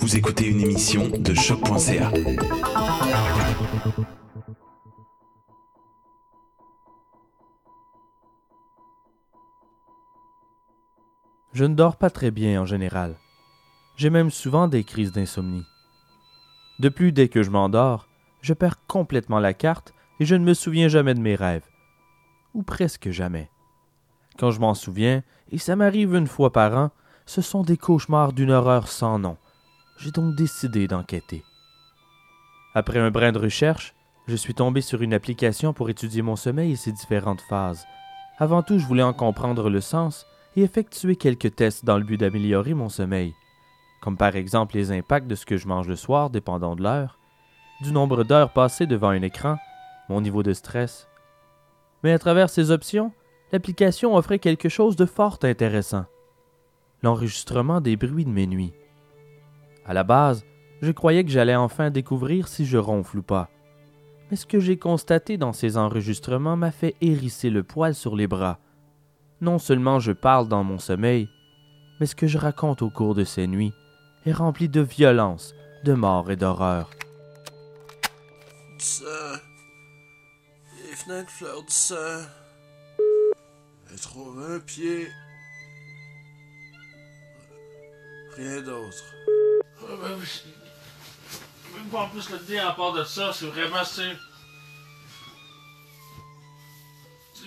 Vous écoutez une émission de Choc.ca. Je ne dors pas très bien en général. J'ai même souvent des crises d'insomnie. De plus, dès que je m'endors, je perds complètement la carte et je ne me souviens jamais de mes rêves. Ou presque jamais. Quand je m'en souviens, et ça m'arrive une fois par an, ce sont des cauchemars d'une horreur sans nom. J'ai donc décidé d'enquêter. Après un brin de recherche, je suis tombé sur une application pour étudier mon sommeil et ses différentes phases. Avant tout, je voulais en comprendre le sens et effectuer quelques tests dans le but d'améliorer mon sommeil, comme par exemple les impacts de ce que je mange le soir dépendant de l'heure, du nombre d'heures passées devant un écran, mon niveau de stress. Mais à travers ces options, l'application offrait quelque chose de fort intéressant. L'enregistrement des bruits de mes nuits. À la base, je croyais que j'allais enfin découvrir si je ronfle ou pas. Mais ce que j'ai constaté dans ces enregistrements m'a fait hérisser le poil sur les bras. Non seulement je parle dans mon sommeil, mais ce que je raconte au cours de ces nuits est rempli de violence, de mort et d'horreur. Du sang. Les fenêtres pleurent du sang. J'ai trouvé un pied. Rien d'autre. Ouais, ben, même pas en plus le dire à part de ça, c'est vraiment, c'est...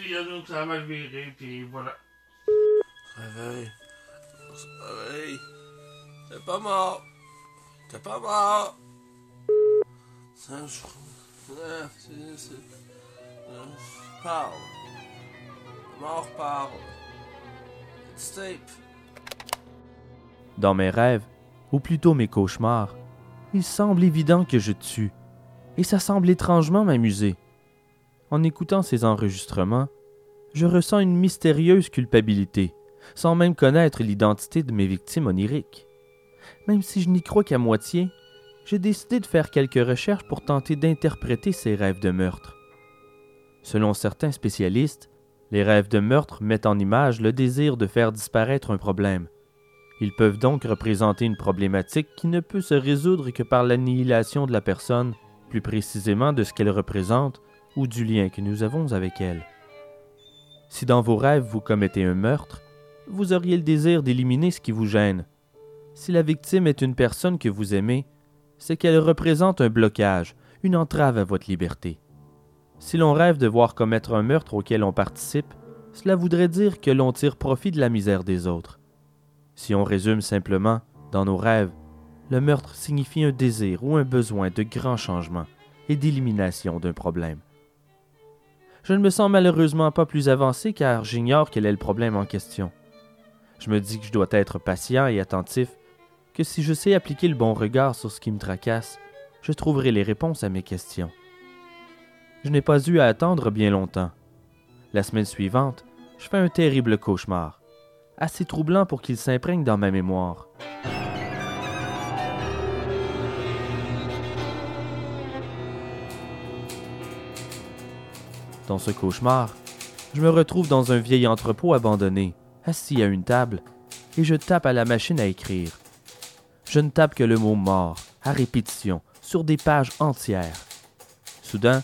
Il y en a qui ça mal viré, puis voilà. Réveille. Réveille. T'es pas mort. T'es pas mort. 5 jours. 9, 6, 7. Parle. Mort parle. It's tape. Dans mes rêves, ou plutôt mes cauchemars, il semble évident que je tue, et ça semble étrangement m'amuser. En écoutant ces enregistrements, je ressens une mystérieuse culpabilité, sans même connaître l'identité de mes victimes oniriques. Même si je n'y crois qu'à moitié, j'ai décidé de faire quelques recherches pour tenter d'interpréter ces rêves de meurtre. Selon certains spécialistes, les rêves de meurtre mettent en image le désir de faire disparaître un problème. Ils peuvent donc représenter une problématique qui ne peut se résoudre que par l'annihilation de la personne, plus précisément de ce qu'elle représente ou du lien que nous avons avec elle. Si dans vos rêves vous commettez un meurtre, vous auriez le désir d'éliminer ce qui vous gêne. Si la victime est une personne que vous aimez, c'est qu'elle représente un blocage, une entrave à votre liberté. Si l'on rêve de voir commettre un meurtre auquel on participe, cela voudrait dire que l'on tire profit de la misère des autres. Si on résume simplement, dans nos rêves, le meurtre signifie un désir ou un besoin de grand changement et d'élimination d'un problème. Je ne me sens malheureusement pas plus avancé car j'ignore quel est le problème en question. Je me dis que je dois être patient et attentif, que si je sais appliquer le bon regard sur ce qui me tracasse, je trouverai les réponses à mes questions. Je n'ai pas eu à attendre bien longtemps. La semaine suivante, je fais un terrible cauchemar, assez troublant pour qu'il s'imprègne dans ma mémoire. Dans ce cauchemar, je me retrouve dans un vieil entrepôt abandonné, assis à une table, et je tape à la machine à écrire. Je ne tape que le mot « mort », à répétition, sur des pages entières. Soudain,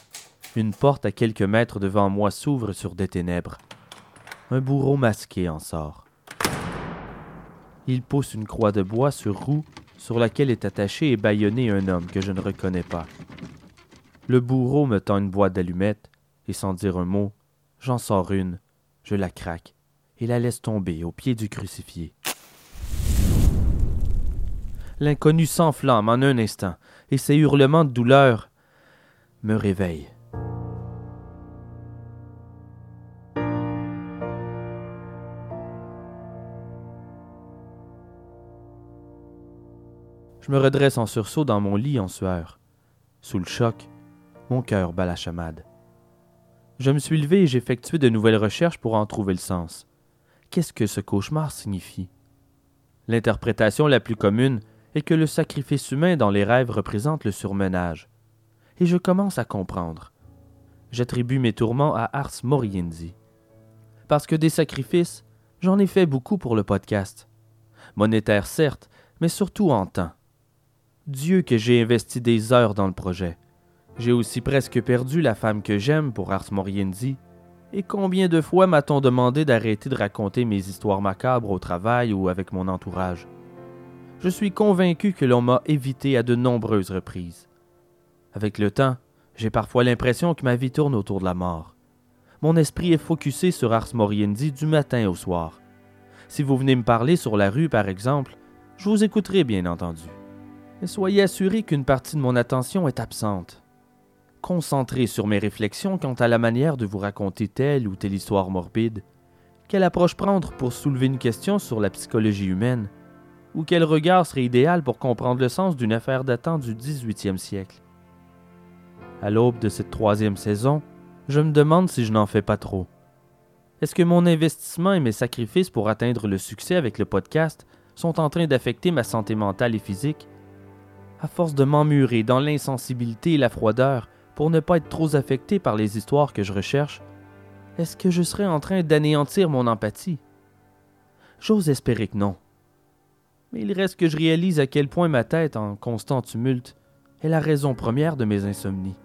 une porte à quelques mètres devant moi s'ouvre sur des ténèbres. Un bourreau masqué en sort. Il pousse une croix de bois sur roue sur laquelle est attaché et bâillonné un homme que je ne reconnais pas. Le bourreau me tend une boîte d'allumettes et sans dire un mot, j'en sors une, je la craque et la laisse tomber au pied du crucifié. L'inconnu s'enflamme en un instant et ses hurlements de douleur me réveillent. Je me redresse en sursaut dans mon lit en sueur. Sous le choc, mon cœur bat la chamade. Je me suis levé et j'ai effectué de nouvelles recherches pour en trouver le sens. Qu'est-ce que ce cauchemar signifie? L'interprétation la plus commune est que le sacrifice humain dans les rêves représente le surmenage. Et je commence à comprendre. J'attribue mes tourments à Ars Moriendi. Parce que des sacrifices, j'en ai fait beaucoup pour le podcast. Monétaire certes, mais surtout en temps. Dieu que j'ai investi des heures dans le projet. J'ai aussi presque perdu la femme que j'aime pour Ars Moriendi. Et combien de fois m'a-t-on demandé d'arrêter de raconter mes histoires macabres au travail ou avec mon entourage? Je suis convaincu que l'on m'a évité à de nombreuses reprises. Avec le temps, j'ai parfois l'impression que ma vie tourne autour de la mort. Mon esprit est focusé sur Ars Moriendi du matin au soir. Si vous venez me parler sur la rue, par exemple, je vous écouterai bien entendu. Mais soyez assurés qu'une partie de mon attention est absente. Concentré sur mes réflexions quant à la manière de vous raconter telle ou telle histoire morbide, quelle approche prendre pour soulever une question sur la psychologie humaine, ou quel regard serait idéal pour comprendre le sens d'une affaire datant du 18e siècle. À l'aube de cette 3e saison, je me demande si je n'en fais pas trop. Est-ce que mon investissement et mes sacrifices pour atteindre le succès avec le podcast sont en train d'affecter ma santé mentale et physique? À force de m'emmurer dans l'insensibilité et la froideur, pour ne pas être trop affecté par les histoires que je recherche, est-ce que je serais en train d'anéantir mon empathie? J'ose espérer que non. Mais il reste que je réalise à quel point ma tête, en constant tumulte, est la raison première de mes insomnies.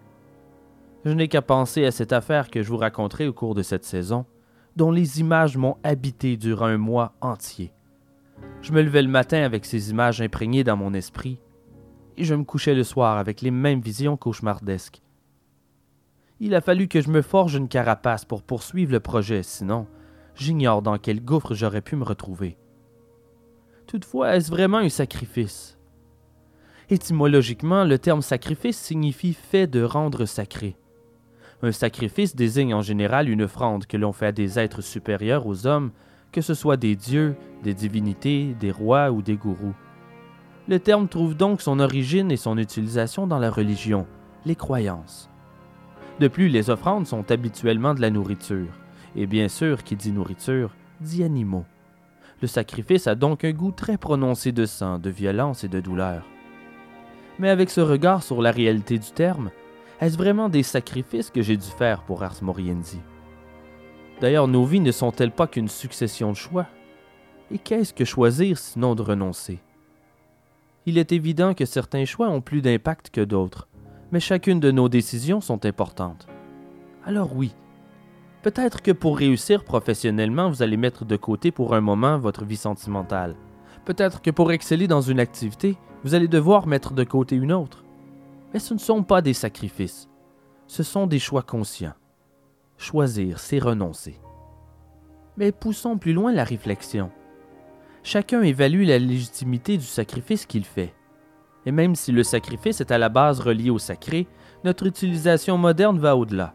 Je n'ai qu'à penser à cette affaire que je vous raconterai au cours de cette saison, dont les images m'ont habité durant un mois entier. Je me levais le matin avec ces images imprégnées dans mon esprit, et je me couchais le soir avec les mêmes visions cauchemardesques. Il a fallu que je me forge une carapace pour poursuivre le projet, sinon j'ignore dans quel gouffre j'aurais pu me retrouver. Toutefois, est-ce vraiment un sacrifice? Étymologiquement, le terme « sacrifice » signifie « fait de rendre sacré ». Un sacrifice désigne en général une offrande que l'on fait à des êtres supérieurs aux hommes, que ce soit des dieux, des divinités, des rois ou des gourous. Le terme trouve donc son origine et son utilisation dans la religion, les croyances. De plus, les offrandes sont habituellement de la nourriture. Et bien sûr, qui dit nourriture, dit animaux. Le sacrifice a donc un goût très prononcé de sang, de violence et de douleur. Mais avec ce regard sur la réalité du terme, est-ce vraiment des sacrifices que j'ai dû faire pour Ars Moriendi? D'ailleurs, nos vies ne sont-elles pas qu'une succession de choix? Et qu'est-ce que choisir sinon de renoncer? Il est évident que certains choix ont plus d'impact que d'autres. Mais chacune de nos décisions sont importantes. Alors oui, peut-être que pour réussir professionnellement, vous allez mettre de côté pour un moment votre vie sentimentale. Peut-être que pour exceller dans une activité, vous allez devoir mettre de côté une autre. Mais ce ne sont pas des sacrifices. Ce sont des choix conscients. Choisir, c'est renoncer. Mais poussons plus loin la réflexion. Chacun évalue la légitimité du sacrifice qu'il fait. Et même si le sacrifice est à la base relié au sacré, notre utilisation moderne va au-delà.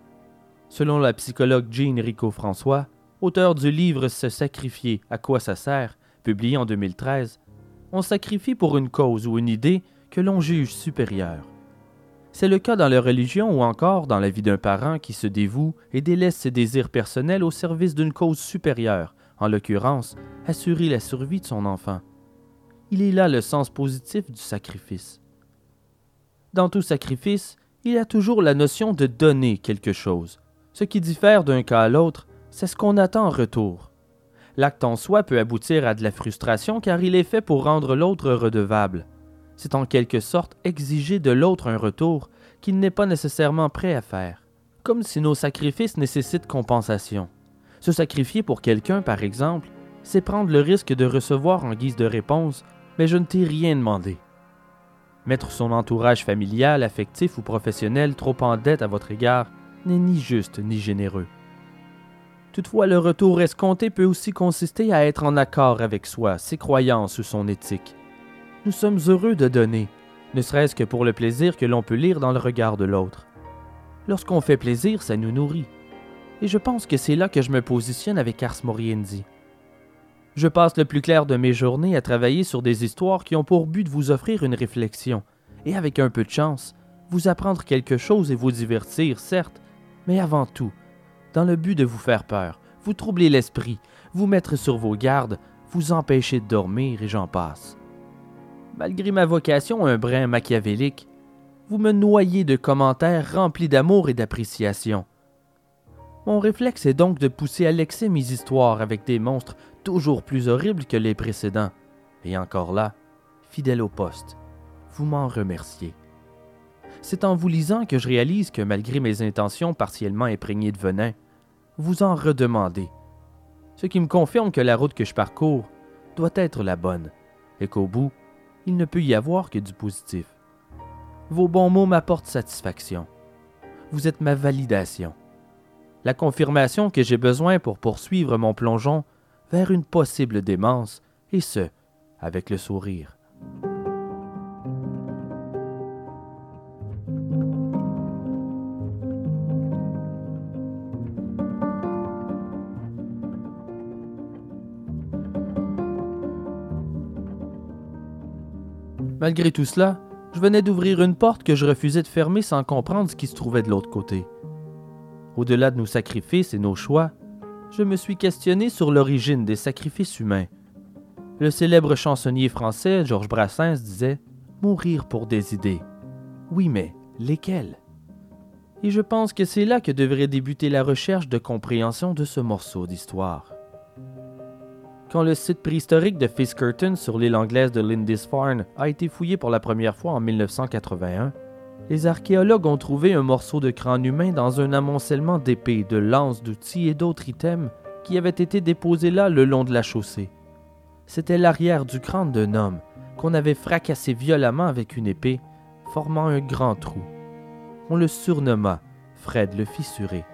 Selon la psychologue Jean Rico-François, auteur du livre « Se sacrifier, à quoi ça sert », publié en 2013, on sacrifie pour une cause ou une idée que l'on juge supérieure. C'est le cas dans la religion ou encore dans la vie d'un parent qui se dévoue et délaisse ses désirs personnels au service d'une cause supérieure, en l'occurrence, assurer la survie de son enfant. Il est là le sens positif du sacrifice. Dans tout sacrifice, il y a toujours la notion de donner quelque chose. Ce qui diffère d'un cas à l'autre, c'est ce qu'on attend en retour. L'acte en soi peut aboutir à de la frustration car il est fait pour rendre l'autre redevable. C'est en quelque sorte exiger de l'autre un retour qu'il n'est pas nécessairement prêt à faire. Comme si nos sacrifices nécessitent compensation. Se sacrifier pour quelqu'un, par exemple, c'est prendre le risque de recevoir en guise de réponse « mais je ne t'ai rien demandé ». Mettre son entourage familial, affectif ou professionnel trop en dette à votre égard n'est ni juste ni généreux. Toutefois, le retour escompté peut aussi consister à être en accord avec soi, ses croyances ou son éthique. Nous sommes heureux de donner, ne serait-ce que pour le plaisir que l'on peut lire dans le regard de l'autre. Lorsqu'on fait plaisir, ça nous nourrit. Et je pense que c'est là que je me positionne avec Ars Moriendi. Je passe le plus clair de mes journées à travailler sur des histoires qui ont pour but de vous offrir une réflexion, et avec un peu de chance, vous apprendre quelque chose et vous divertir, certes, mais avant tout, dans le but de vous faire peur, vous troubler l'esprit, vous mettre sur vos gardes, vous empêcher de dormir et j'en passe. Malgré ma vocation un brin machiavélique, vous me noyez de commentaires remplis d'amour et d'appréciation. Mon réflexe est donc de pousser à l'excès mes histoires avec des monstres toujours plus horribles que les précédents. Et encore là, fidèle au poste, vous m'en remerciez. C'est en vous lisant que je réalise que, malgré mes intentions partiellement imprégnées de venin, vous en redemandez. Ce qui me confirme que la route que je parcours doit être la bonne, et qu'au bout, il ne peut y avoir que du positif. Vos bons mots m'apportent satisfaction. Vous êtes ma validation. La confirmation que j'ai besoin pour poursuivre mon plongeon vers une possible démence, et ce, avec le sourire. Malgré tout cela, je venais d'ouvrir une porte que je refusais de fermer sans comprendre ce qui se trouvait de l'autre côté. Au-delà de nos sacrifices et nos choix, je me suis questionné sur l'origine des sacrifices humains. Le célèbre chansonnier français Georges Brassens disait « Mourir pour des idées ». Oui, mais lesquelles? Et je pense que c'est là que devrait débuter la recherche de compréhension de ce morceau d'histoire. Quand le site préhistorique de Fiskerton sur l'île anglaise de Lindisfarne a été fouillé pour la première fois en 1981, les archéologues ont trouvé un morceau de crâne humain dans un amoncellement d'épées, de lances, d'outils et d'autres items qui avaient été déposés là le long de la chaussée. C'était l'arrière du crâne d'un homme qu'on avait fracassé violemment avec une épée, formant un grand trou. On le surnomma Fred le fissuré.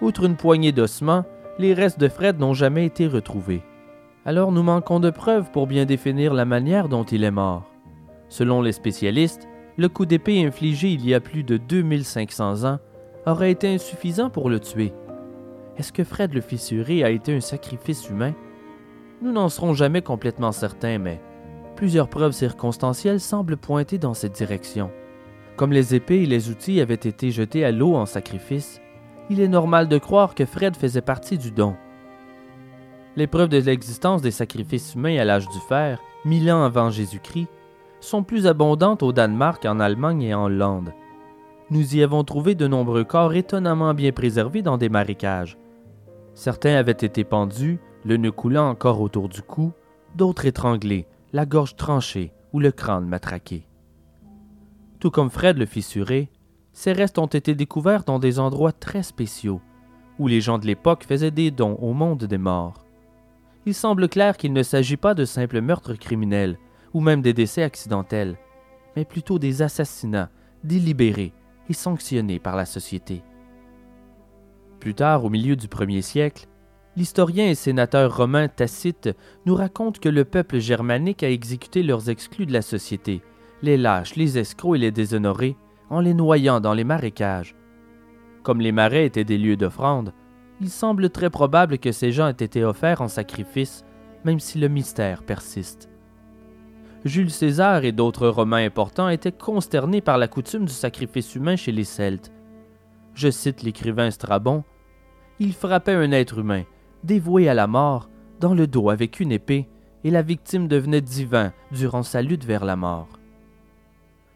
Outre une poignée d'ossements, les restes de Fred n'ont jamais été retrouvés. Alors nous manquons de preuves pour bien définir la manière dont il est mort. Selon les spécialistes, le coup d'épée infligé il y a plus de 2500 ans aurait été insuffisant pour le tuer. Est-ce que Fred le fissuré a été un sacrifice humain? Nous n'en serons jamais complètement certains, mais plusieurs preuves circonstancielles semblent pointer dans cette direction. Comme les épées et les outils avaient été jetés à l'eau en sacrifice, il est normal de croire que Fred faisait partie du don. Les preuves de l'existence des sacrifices humains à l'âge du fer, 1000 ans avant Jésus-Christ, sont plus abondantes au Danemark, en Allemagne et en Hollande. Nous y avons trouvé de nombreux corps étonnamment bien préservés dans des marécages. Certains avaient été pendus, le nœud coulant encore autour du cou, d'autres étranglés, la gorge tranchée ou le crâne matraqué. Tout comme Fred le fissuré, ces restes ont été découverts dans des endroits très spéciaux, où les gens de l'époque faisaient des dons au monde des morts. Il semble clair qu'il ne s'agit pas de simples meurtres criminels, ou même des décès accidentels, mais plutôt des assassinats délibérés et sanctionnés par la société. Plus tard, au milieu du 1er siècle, l'historien et sénateur romain Tacite nous raconte que le peuple germanique a exécuté leurs exclus de la société, les lâches, les escrocs et les déshonorés, en les noyant dans les marécages. Comme les marais étaient des lieux d'offrande, il semble très probable que ces gens aient été offerts en sacrifice, même si le mystère persiste. Jules César et d'autres Romains importants étaient consternés par la coutume du sacrifice humain chez les Celtes. Je cite l'écrivain Strabon, « Il frappait un être humain, dévoué à la mort, dans le dos avec une épée, et la victime devenait divin durant sa lutte vers la mort. »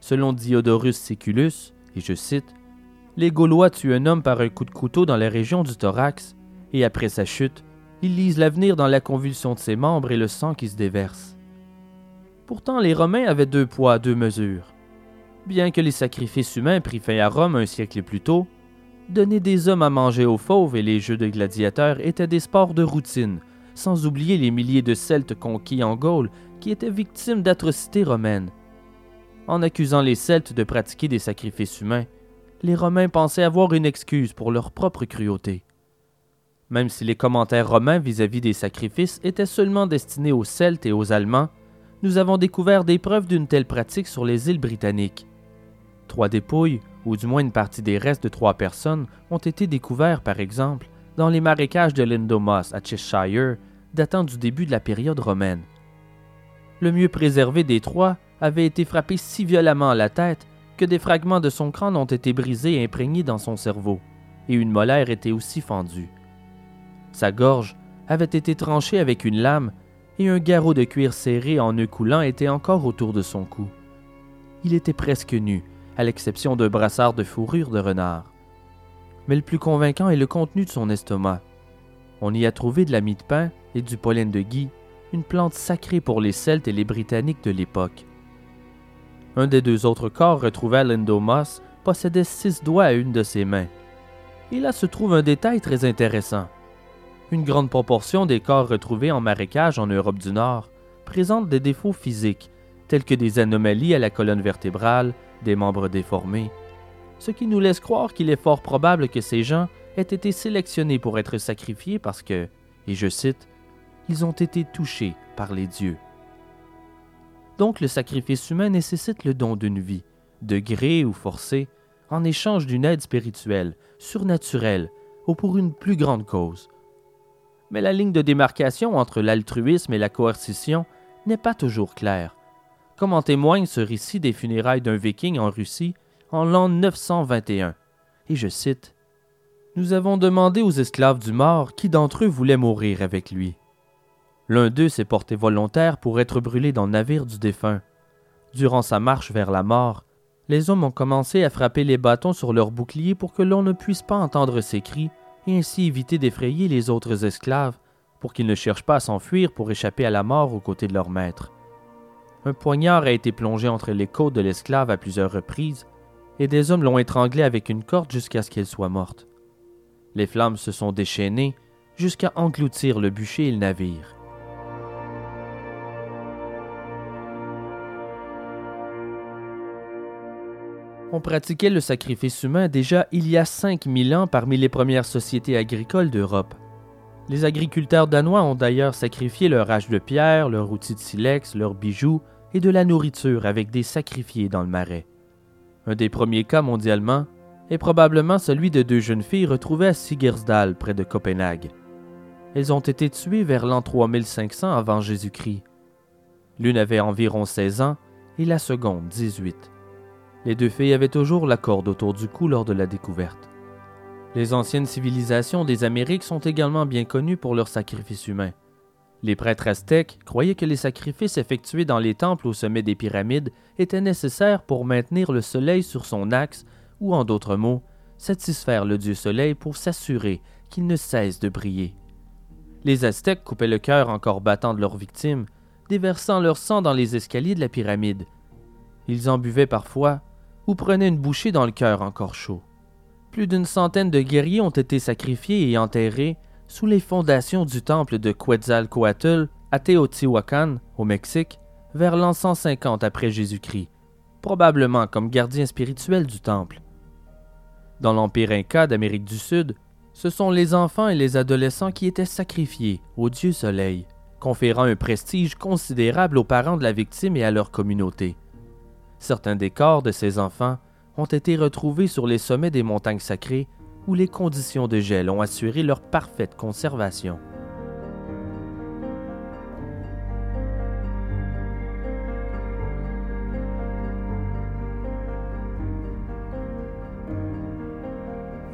Selon Diodorus Siculus, et je cite, « Les Gaulois tuent un homme par un coup de couteau dans la région du thorax, et après sa chute, ils lisent l'avenir dans la convulsion de ses membres et le sang qui se déverse. » Pourtant, les Romains avaient deux poids, deux mesures. Bien que les sacrifices humains pris fin à Rome un siècle plus tôt, donner des hommes à manger aux fauves et les jeux de gladiateurs étaient des sports de routine, sans oublier les milliers de Celtes conquis en Gaule qui étaient victimes d'atrocités romaines. En accusant les Celtes de pratiquer des sacrifices humains, les Romains pensaient avoir une excuse pour leur propre cruauté. Même si les commentaires romains vis-à-vis des sacrifices étaient seulement destinés aux Celtes et aux Allemands, nous avons découvert des preuves d'une telle pratique sur les îles britanniques. 3 dépouilles, ou du moins une partie des restes de 3 personnes, ont été découverts, par exemple, dans les marécages de Lindow Moss à Cheshire, datant du début de la période romaine. Le mieux préservé des 3 avait été frappé si violemment à la tête que des fragments de son crâne ont été brisés et imprégnés dans son cerveau, et une molaire était aussi fendue. Sa gorge avait été tranchée avec une lame et un garrot de cuir serré en nœud coulant était encore autour de son cou. Il était presque nu, à l'exception d'un brassard de fourrure de renard. Mais le plus convaincant est le contenu de son estomac. On y a trouvé de la mie de pain et du pollen de gui, une plante sacrée pour les Celtes et les Britanniques de l'époque. Un des deux autres corps retrouvés à Lindow Moss possédait 6 doigts à une de ses mains. Et là se trouve un détail très intéressant. Une grande proportion des corps retrouvés en marécage en Europe du Nord présentent des défauts physiques, tels que des anomalies à la colonne vertébrale, des membres déformés, ce qui nous laisse croire qu'il est fort probable que ces gens aient été sélectionnés pour être sacrifiés parce que, et je cite, « ils ont été touchés par les dieux ». Donc le sacrifice humain nécessite le don d'une vie, de gré ou forcé, en échange d'une aide spirituelle, surnaturelle, ou pour une plus grande cause. Mais la ligne de démarcation entre l'altruisme et la coercition n'est pas toujours claire, comme en témoigne ce récit des funérailles d'un viking en Russie en l'an 921. Et je cite, « Nous avons demandé aux esclaves du mort qui d'entre eux voulait mourir avec lui. L'un d'eux s'est porté volontaire pour être brûlé dans le navire du défunt. Durant sa marche vers la mort, les hommes ont commencé à frapper les bâtons sur leurs boucliers pour que l'on ne puisse pas entendre ses cris et ainsi éviter d'effrayer les autres esclaves pour qu'ils ne cherchent pas à s'enfuir pour échapper à la mort aux côtés de leur maître. Un poignard a été plongé entre les côtes de l'esclave à plusieurs reprises et des hommes l'ont étranglée avec une corde jusqu'à ce qu'elle soit morte. Les flammes se sont déchaînées jusqu'à engloutir le bûcher et le navire. » On pratiquait le sacrifice humain déjà il y a 5000 ans parmi les premières sociétés agricoles d'Europe. Les agriculteurs danois ont d'ailleurs sacrifié leur hache de pierre, leur outil de silex, leurs bijoux et de la nourriture avec des sacrifiés dans le marais. Un des premiers cas mondialement est probablement celui de 2 jeunes filles retrouvées à Sighersdal près de Copenhague. Elles ont été tuées vers l'an 3500 avant Jésus-Christ. L'une avait environ 16 ans et la seconde 18. Les 2 filles avaient toujours la corde autour du cou lors de la découverte. Les anciennes civilisations des Amériques sont également bien connues pour leurs sacrifices humains. Les prêtres aztèques croyaient que les sacrifices effectués dans les temples au sommet des pyramides étaient nécessaires pour maintenir le soleil sur son axe ou, en d'autres mots, satisfaire le dieu soleil pour s'assurer qu'il ne cesse de briller. Les aztèques coupaient le cœur encore battant de leurs victimes, déversant leur sang dans les escaliers de la pyramide. Ils en buvaient parfois, ou prenaient une bouchée dans le cœur encore chaud. Plus d'une centaine de guerriers ont été sacrifiés et enterrés sous les fondations du temple de Quetzalcoatl à Teotihuacan, au Mexique, vers l'an 150 après Jésus-Christ, probablement comme gardien spirituel du temple. Dans l'Empire Inca d'Amérique du Sud, ce sont les enfants et les adolescents qui étaient sacrifiés au dieu soleil, conférant un prestige considérable aux parents de la victime et à leur communauté. Certains des corps de ces enfants ont été retrouvés sur les sommets des montagnes sacrées où les conditions de gel ont assuré leur parfaite conservation.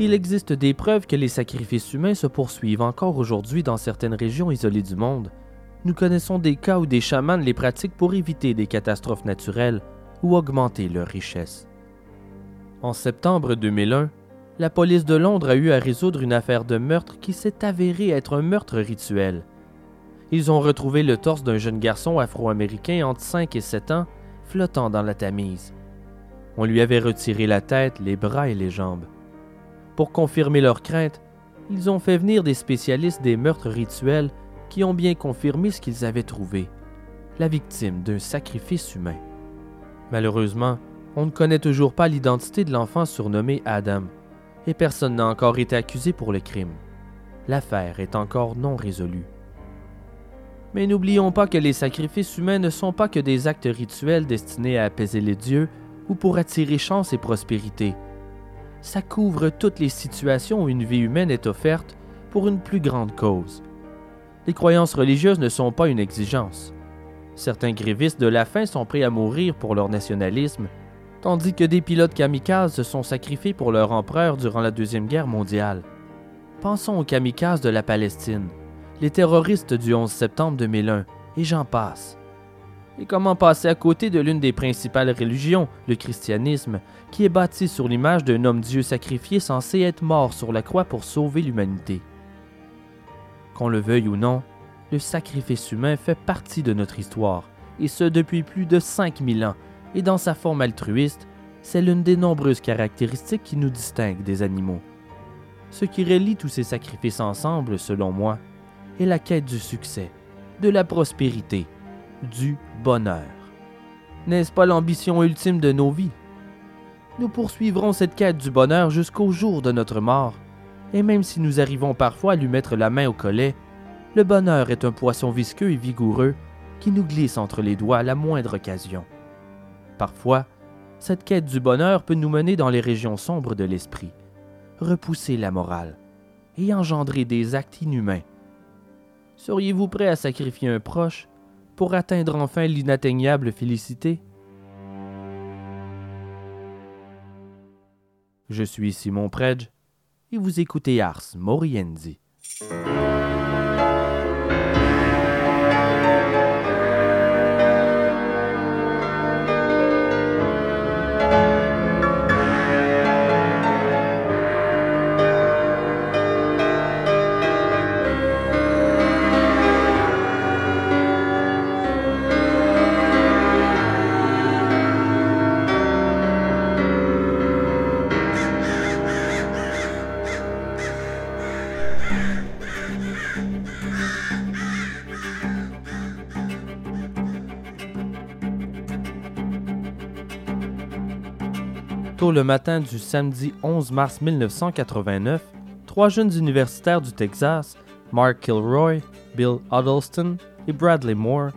Il existe des preuves que les sacrifices humains se poursuivent encore aujourd'hui dans certaines régions isolées du monde. Nous connaissons des cas où des chamans les pratiquent pour éviter des catastrophes naturelles ou augmenter leur richesse. En septembre 2001, la police de Londres a eu à résoudre une affaire de meurtre qui s'est avérée être un meurtre rituel. Ils ont retrouvé le torse d'un jeune garçon afro-américain entre 5 et 7 ans, flottant dans la Tamise. On lui avait retiré la tête, les bras et les jambes. Pour confirmer leur crainte, ils ont fait venir des spécialistes des meurtres rituels qui ont bien confirmé ce qu'ils avaient trouvé, la victime d'un sacrifice humain. Malheureusement, on ne connaît toujours pas l'identité de l'enfant surnommé Adam, et personne n'a encore été accusé pour le crime. L'affaire est encore non résolue. Mais n'oublions pas que les sacrifices humains ne sont pas que des actes rituels destinés à apaiser les dieux ou pour attirer chance et prospérité. Ça couvre toutes les situations où une vie humaine est offerte pour une plus grande cause. Les croyances religieuses ne sont pas une exigence. Certains grévistes de la faim sont prêts à mourir pour leur nationalisme, tandis que des pilotes kamikazes se sont sacrifiés pour leur empereur durant la Deuxième Guerre mondiale. Pensons aux kamikazes de la Palestine, les terroristes du 11 septembre 2001, et j'en passe. Et comment passer à côté de l'une des principales religions, le christianisme, qui est bâtie sur l'image d'un homme-dieu sacrifié censé être mort sur la croix pour sauver l'humanité? Qu'on le veuille ou non, le sacrifice humain fait partie de notre histoire, et ce depuis plus de 5000 ans, et dans sa forme altruiste, c'est l'une des nombreuses caractéristiques qui nous distinguent des animaux. Ce qui relie tous ces sacrifices ensemble, selon moi, est la quête du succès, de la prospérité, du bonheur. N'est-ce pas l'ambition ultime de nos vies? Nous poursuivrons cette quête du bonheur jusqu'au jour de notre mort, et même si nous arrivons parfois à lui mettre la main au collet, le bonheur est un poisson visqueux et vigoureux qui nous glisse entre les doigts à la moindre occasion. Parfois, cette quête du bonheur peut nous mener dans les régions sombres de l'esprit, repousser la morale et engendrer des actes inhumains. Seriez-vous prêt à sacrifier un proche pour atteindre enfin l'inatteignable félicité? Je suis Simon Predge et vous écoutez Ars Moriendi. Tôt le matin du samedi 11 mars 1989, 3 jeunes universitaires du Texas, Mark Kilroy, Bill Huddleston et Bradley Moore,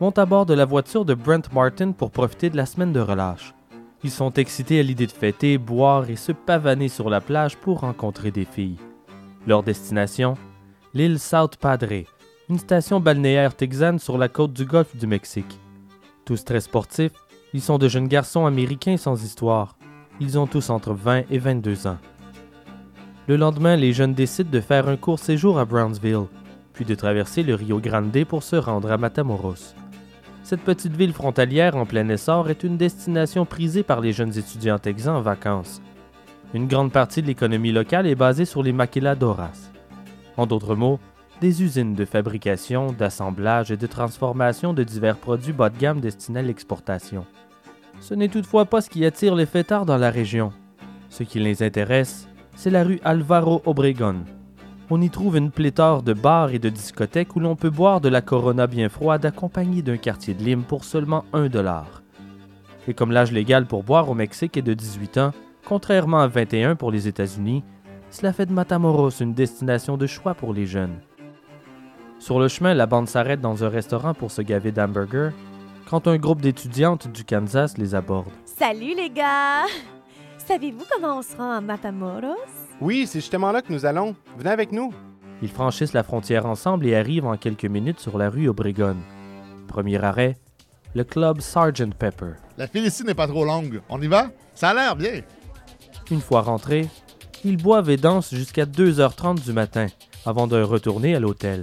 montent à bord de la voiture de Brent Martin pour profiter de la semaine de relâche. Ils sont excités à l'idée de fêter, boire et se pavaner sur la plage pour rencontrer des filles. Leur destination, l'île South Padre, une station balnéaire texane sur la côte du golfe du Mexique. Tous très sportifs, ils sont de jeunes garçons américains sans histoire. Ils ont tous entre 20 et 22 ans. Le lendemain, les jeunes décident de faire un court séjour à Brownsville, puis de traverser le Rio Grande pour se rendre à Matamoros. Cette petite ville frontalière en plein essor est une destination prisée par les jeunes étudiants texans en vacances. Une grande partie de l'économie locale est basée sur les maquiladoras. En d'autres mots, des usines de fabrication, d'assemblage et de transformation de divers produits bas de gamme destinés à l'exportation. Ce n'est toutefois pas ce qui attire les fêtards dans la région. Ce qui les intéresse, c'est la rue Alvaro Obregón. On y trouve une pléthore de bars et de discothèques où l'on peut boire de la Corona bien froide accompagnée d'un quartier de lime pour seulement 1$. Et comme l'âge légal pour boire au Mexique est de 18 ans, contrairement à 21 pour les États-Unis, cela fait de Matamoros une destination de choix pour les jeunes. Sur le chemin, la bande s'arrête dans un restaurant pour se gaver d'hamburgers, quand un groupe d'étudiantes du Kansas les aborde. Salut les gars! Savez-vous comment on se rend à Matamoros? Oui, c'est justement là que nous allons. Venez avec nous. Ils franchissent la frontière ensemble et arrivent en quelques minutes sur la rue Obregón. Premier arrêt, le club Sgt. Pepper. La file ici n'est pas trop longue. On y va? Ça a l'air bien. Une fois rentrés, ils boivent et dansent jusqu'à 2h30 du matin, avant de retourner à l'hôtel.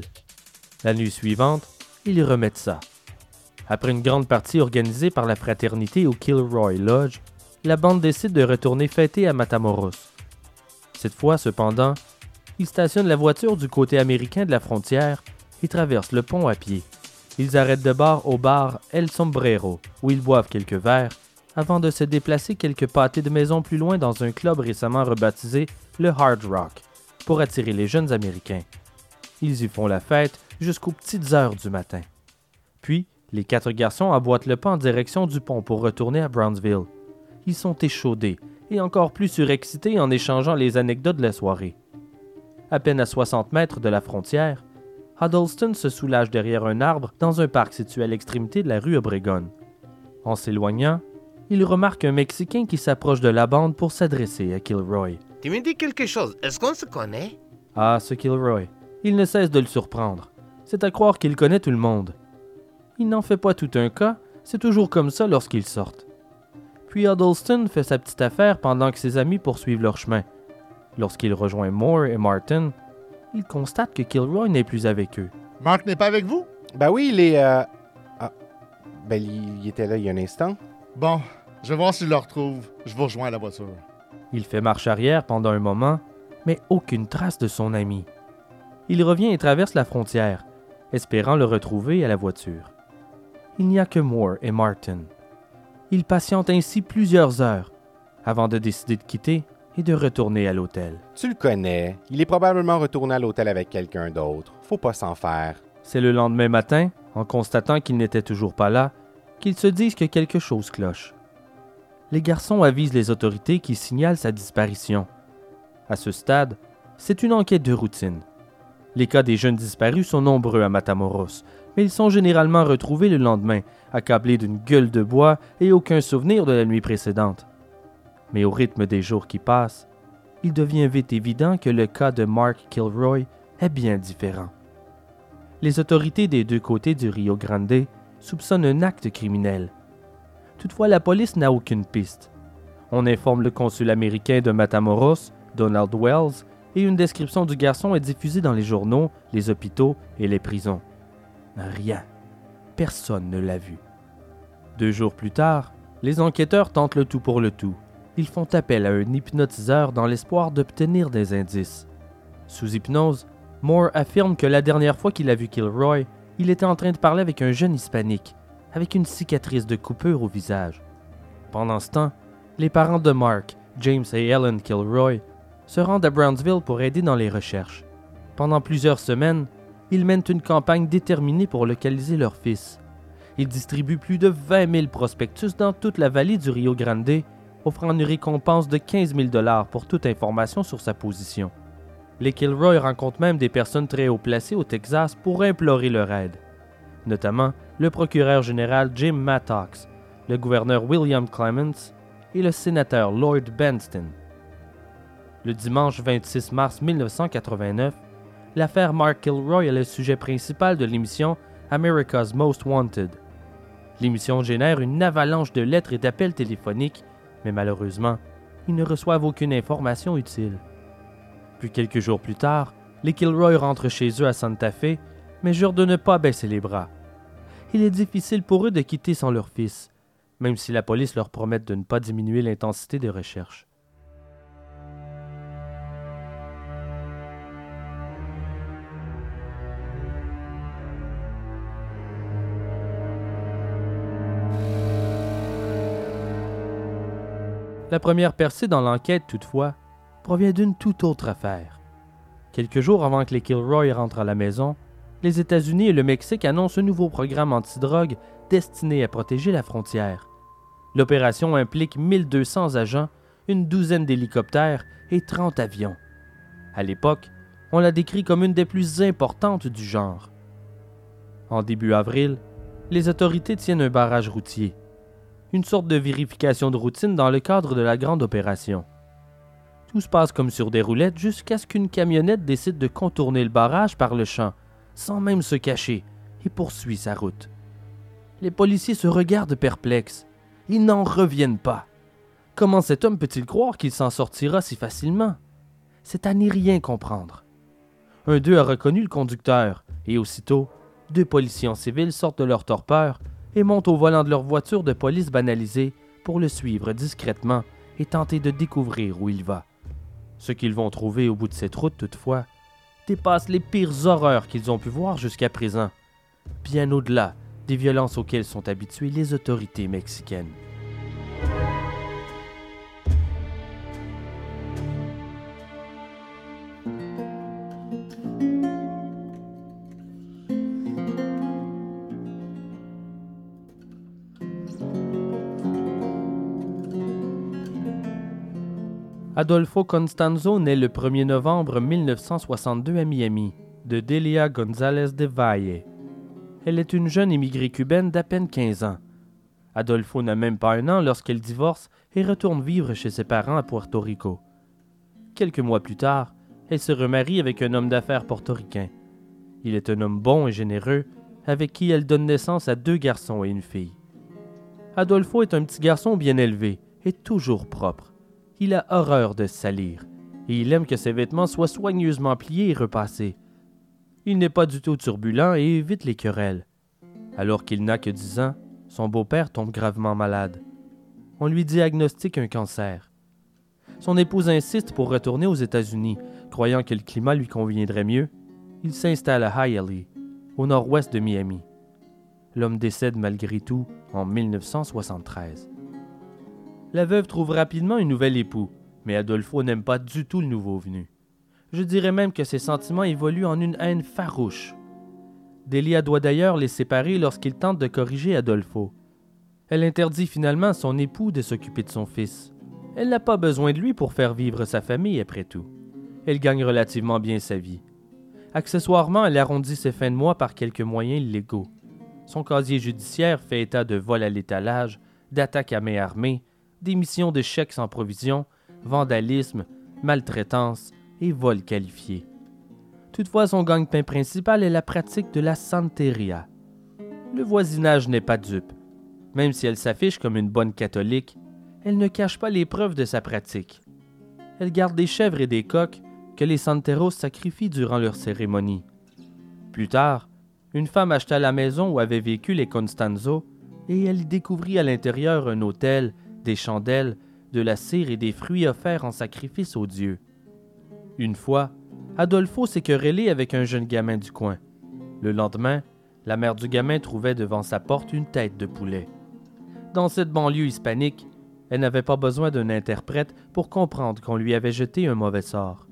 La nuit suivante, ils remettent ça. Après une grande partie organisée par la fraternité au Kilroy Lodge, la bande décide de retourner fêter à Matamoros. Cette fois, cependant, ils stationnent la voiture du côté américain de la frontière et traversent le pont à pied. Ils arrêtent de bar au bar El Sombrero, où ils boivent quelques verres, avant de se déplacer quelques pâtés de maison plus loin dans un club récemment rebaptisé le Hard Rock, pour attirer les jeunes Américains. Ils y font la fête jusqu'aux petites heures du matin. Puis, les 4 garçons aboîtent le pas en direction du pont pour retourner à Brownsville. Ils sont échaudés et encore plus surexcités en échangeant les anecdotes de la soirée. À peine à 60 mètres de la frontière, Huddleston se soulage derrière un arbre dans un parc situé à l'extrémité de la rue Obregón. En s'éloignant, il remarque un Mexicain qui s'approche de la bande pour s'adresser à Kilroy. « Tu me dis quelque chose, est-ce qu'on se connaît? » Ah, ce Kilroy. Il ne cesse de le surprendre. C'est à croire qu'il connaît tout le monde. Il n'en fait pas tout un cas, c'est toujours comme ça lorsqu'ils sortent. Puis Huddleston fait sa petite affaire pendant que ses amis poursuivent leur chemin. Lorsqu'il rejoint Moore et Martin, il constate que Kilroy n'est plus avec eux. Mark n'est pas avec vous? Ben oui, il est... il était là il y a un instant. Bon, je vais voir s'il le retrouve. Je vous rejoins à la voiture. Il fait marche arrière pendant un moment, mais aucune trace de son ami. Il revient et traverse la frontière, espérant le retrouver à la voiture. Il n'y a que Moore et Martin. Il patiente ainsi plusieurs heures avant de décider de quitter et de retourner à l'hôtel. Tu le connais, il est probablement retourné à l'hôtel avec quelqu'un d'autre. Faut pas s'en faire. C'est le lendemain matin, en constatant qu'il n'était toujours pas là, qu'ils se disent que quelque chose cloche. Les garçons avisent les autorités qui signalent sa disparition. À ce stade, c'est une enquête de routine. Les cas des jeunes disparus sont nombreux à Matamoros, mais ils sont généralement retrouvés le lendemain, accablés d'une gueule de bois et aucun souvenir de la nuit précédente. Mais au rythme des jours qui passent, il devient vite évident que le cas de Mark Kilroy est bien différent. Les autorités des deux côtés du Rio Grande soupçonnent un acte criminel. Toutefois, la police n'a aucune piste. On informe le consul américain de Matamoros, Donald Wells, et une description du garçon est diffusée dans les journaux, les hôpitaux et les prisons. Rien. Personne ne l'a vu. 2 jours plus tard, les enquêteurs tentent le tout pour le tout. Ils font appel à un hypnotiseur dans l'espoir d'obtenir des indices. Sous hypnose, Moore affirme que la dernière fois qu'il a vu Kilroy, il était en train de parler avec un jeune hispanique, avec une cicatrice de coupure au visage. Pendant ce temps, les parents de Mark, James et Ellen Kilroy, se rendent à Brownsville pour aider dans les recherches. Pendant plusieurs semaines, ils mènent une campagne déterminée pour localiser leur fils. Ils distribuent plus de 20 000 prospectus dans toute la vallée du Rio Grande, offrant une récompense de 15 000 $ pour toute information sur sa position. Les Kilroy rencontrent même des personnes très haut placées au Texas pour implorer leur aide, notamment le procureur général Jim Mattox, le gouverneur William Clements et le sénateur Lloyd Benston. Le dimanche 26 mars 1989, l'affaire Mark Kilroy est le sujet principal de l'émission America's Most Wanted. L'émission génère une avalanche de lettres et d'appels téléphoniques, mais malheureusement, ils ne reçoivent aucune information utile. Puis quelques jours plus tard, les Kilroy rentrent chez eux à Santa Fe, mais jurent de ne pas baisser les bras. Il est difficile pour eux de quitter sans leur fils, même si la police leur promet de ne pas diminuer l'intensité des recherches. La première percée dans l'enquête, toutefois, provient d'une toute autre affaire. Quelques jours avant que les Kilroy rentrent à la maison, les États-Unis et le Mexique annoncent un nouveau programme antidrogue destiné à protéger la frontière. L'opération implique 1200 agents, une douzaine d'hélicoptères et 30 avions. À l'époque, on la décrit comme une des plus importantes du genre. En début avril, les autorités tiennent un barrage routier, une sorte de vérification de routine dans le cadre de la grande opération. Tout se passe comme sur des roulettes jusqu'à ce qu'une camionnette décide de contourner le barrage par le champ, sans même se cacher, et poursuit sa route. Les policiers se regardent perplexes. Ils n'en reviennent pas. Comment cet homme peut-il croire qu'il s'en sortira si facilement? C'est à n'y rien comprendre. Un d'eux a reconnu le conducteur, et aussitôt, 2 policiers en civil sortent de leur torpeur et montent au volant de leur voiture de police banalisée pour le suivre discrètement et tenter de découvrir où il va. Ce qu'ils vont trouver au bout de cette route, toutefois, dépasse les pires horreurs qu'ils ont pu voir jusqu'à présent, bien au-delà des violences auxquelles sont habituées les autorités mexicaines. Adolfo Constanzo naît le 1er novembre 1962 à Miami, de Delia González de Valle. Elle est une jeune immigrée cubaine d'à peine 15 ans. Adolfo n'a même pas 1 an lorsqu'elle divorce et retourne vivre chez ses parents à Puerto Rico. Quelques mois plus tard, elle se remarie avec un homme d'affaires portoricain. Il est un homme bon et généreux, avec qui elle donne naissance à 2 garçons et une fille. Adolfo est un petit garçon bien élevé et toujours propre. Il a horreur de se salir, et il aime que ses vêtements soient soigneusement pliés et repassés. Il n'est pas du tout turbulent et évite les querelles. Alors qu'il n'a que 10 ans, son beau-père tombe gravement malade. On lui diagnostique un cancer. Son épouse insiste pour retourner aux États-Unis, croyant que le climat lui conviendrait mieux. Il s'installe à Hialeah, au nord-ouest de Miami. L'homme décède malgré tout en 1973. la veuve trouve rapidement un nouvel époux, mais Adolfo n'aime pas du tout le nouveau venu. Je dirais même que ses sentiments évoluent en une haine farouche. Delia doit d'ailleurs les séparer lorsqu'il tente de corriger Adolfo. Elle interdit finalement à son époux de s'occuper de son fils. Elle n'a pas besoin de lui pour faire vivre sa famille après tout. Elle gagne relativement bien sa vie. Accessoirement, elle arrondit ses fins de mois par quelques moyens illégaux. Son casier judiciaire fait état de vol à l'étalage, d'attaques à main armée, d'émissions de chèques sans provision, vandalisme, maltraitance et vol qualifié. Toutefois, son gagne-pain principal est la pratique de la Santeria. Le voisinage n'est pas dupe. Même si elle s'affiche comme une bonne catholique, elle ne cache pas les preuves de sa pratique. Elle garde des chèvres et des coqs que les Santeros sacrifient durant leur cérémonie. Plus tard, une femme acheta la maison où avaient vécu les Constanzo et elle y découvrit à l'intérieur un autel, des chandelles, de la cire et des fruits offerts en sacrifice aux dieux. Une fois, Adolfo s'est querellé avec un jeune gamin du coin. Le lendemain, la mère du gamin trouvait devant sa porte une tête de poulet. Dans cette banlieue hispanique, elle n'avait pas besoin d'un interprète pour comprendre qu'on lui avait jeté un mauvais sort.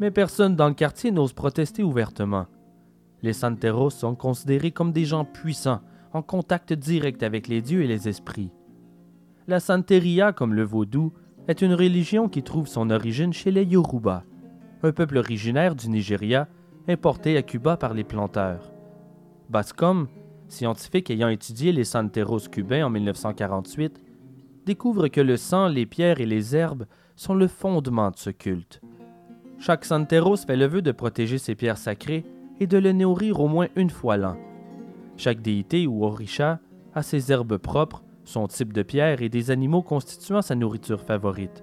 Mais personne dans le quartier n'ose protester ouvertement. Les Santeros sont considérés comme des gens puissants, en contact direct avec les dieux et les esprits. La Santeria, comme le vaudou, est une religion qui trouve son origine chez les Yoruba, un peuple originaire du Nigeria, importé à Cuba par les planteurs. Bascom, scientifique ayant étudié les Santeros cubains en 1948, découvre que le sang, les pierres et les herbes sont le fondement de ce culte. Chaque Santeros fait le vœu de protéger ses pierres sacrées et de le nourrir au moins une fois l'an. Chaque déité ou orisha a ses herbes propres, son type de pierre et des animaux constituant sa nourriture favorite.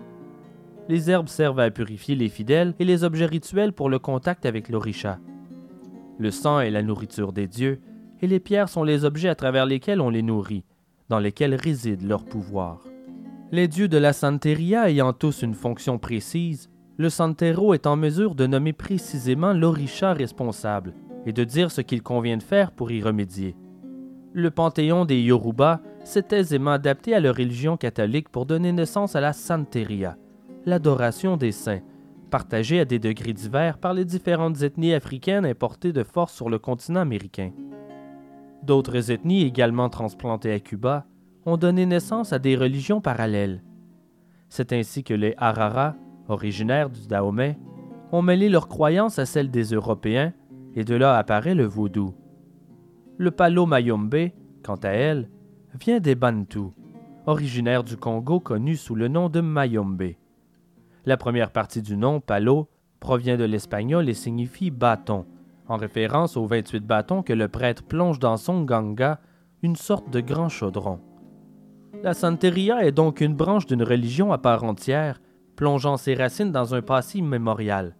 Les herbes servent à purifier les fidèles et les objets rituels pour le contact avec l'orisha. Le sang est la nourriture des dieux et les pierres sont les objets à travers lesquels on les nourrit, dans lesquels réside leur pouvoir. Les dieux de la Santeria ayant tous une fonction précise, le Santero est en mesure de nommer précisément l'orisha responsable et de dire ce qu'il convient de faire pour y remédier. Le panthéon des Yoruba s'est aisément adapté à leur religion catholique pour donner naissance à la Santeria, l'adoration des saints, partagée à des degrés divers par les différentes ethnies africaines importées de force sur le continent américain. D'autres ethnies également transplantées à Cuba ont donné naissance à des religions parallèles. C'est ainsi que les Harara, originaires du Dahomey, ont mêlé leurs croyances à celles des Européens et de là apparaît le vaudou. Le Palo Mayombe, quant à elle, vient des Bantous, originaires du Congo connu sous le nom de Mayombe. La première partie du nom, Palo, provient de l'espagnol et signifie « bâton », en référence aux 28 bâtons que le prêtre plonge dans son Nganga, une sorte de grand chaudron. La Santeria est donc une branche d'une religion à part entière, plongeant ses racines dans un passé immémorial.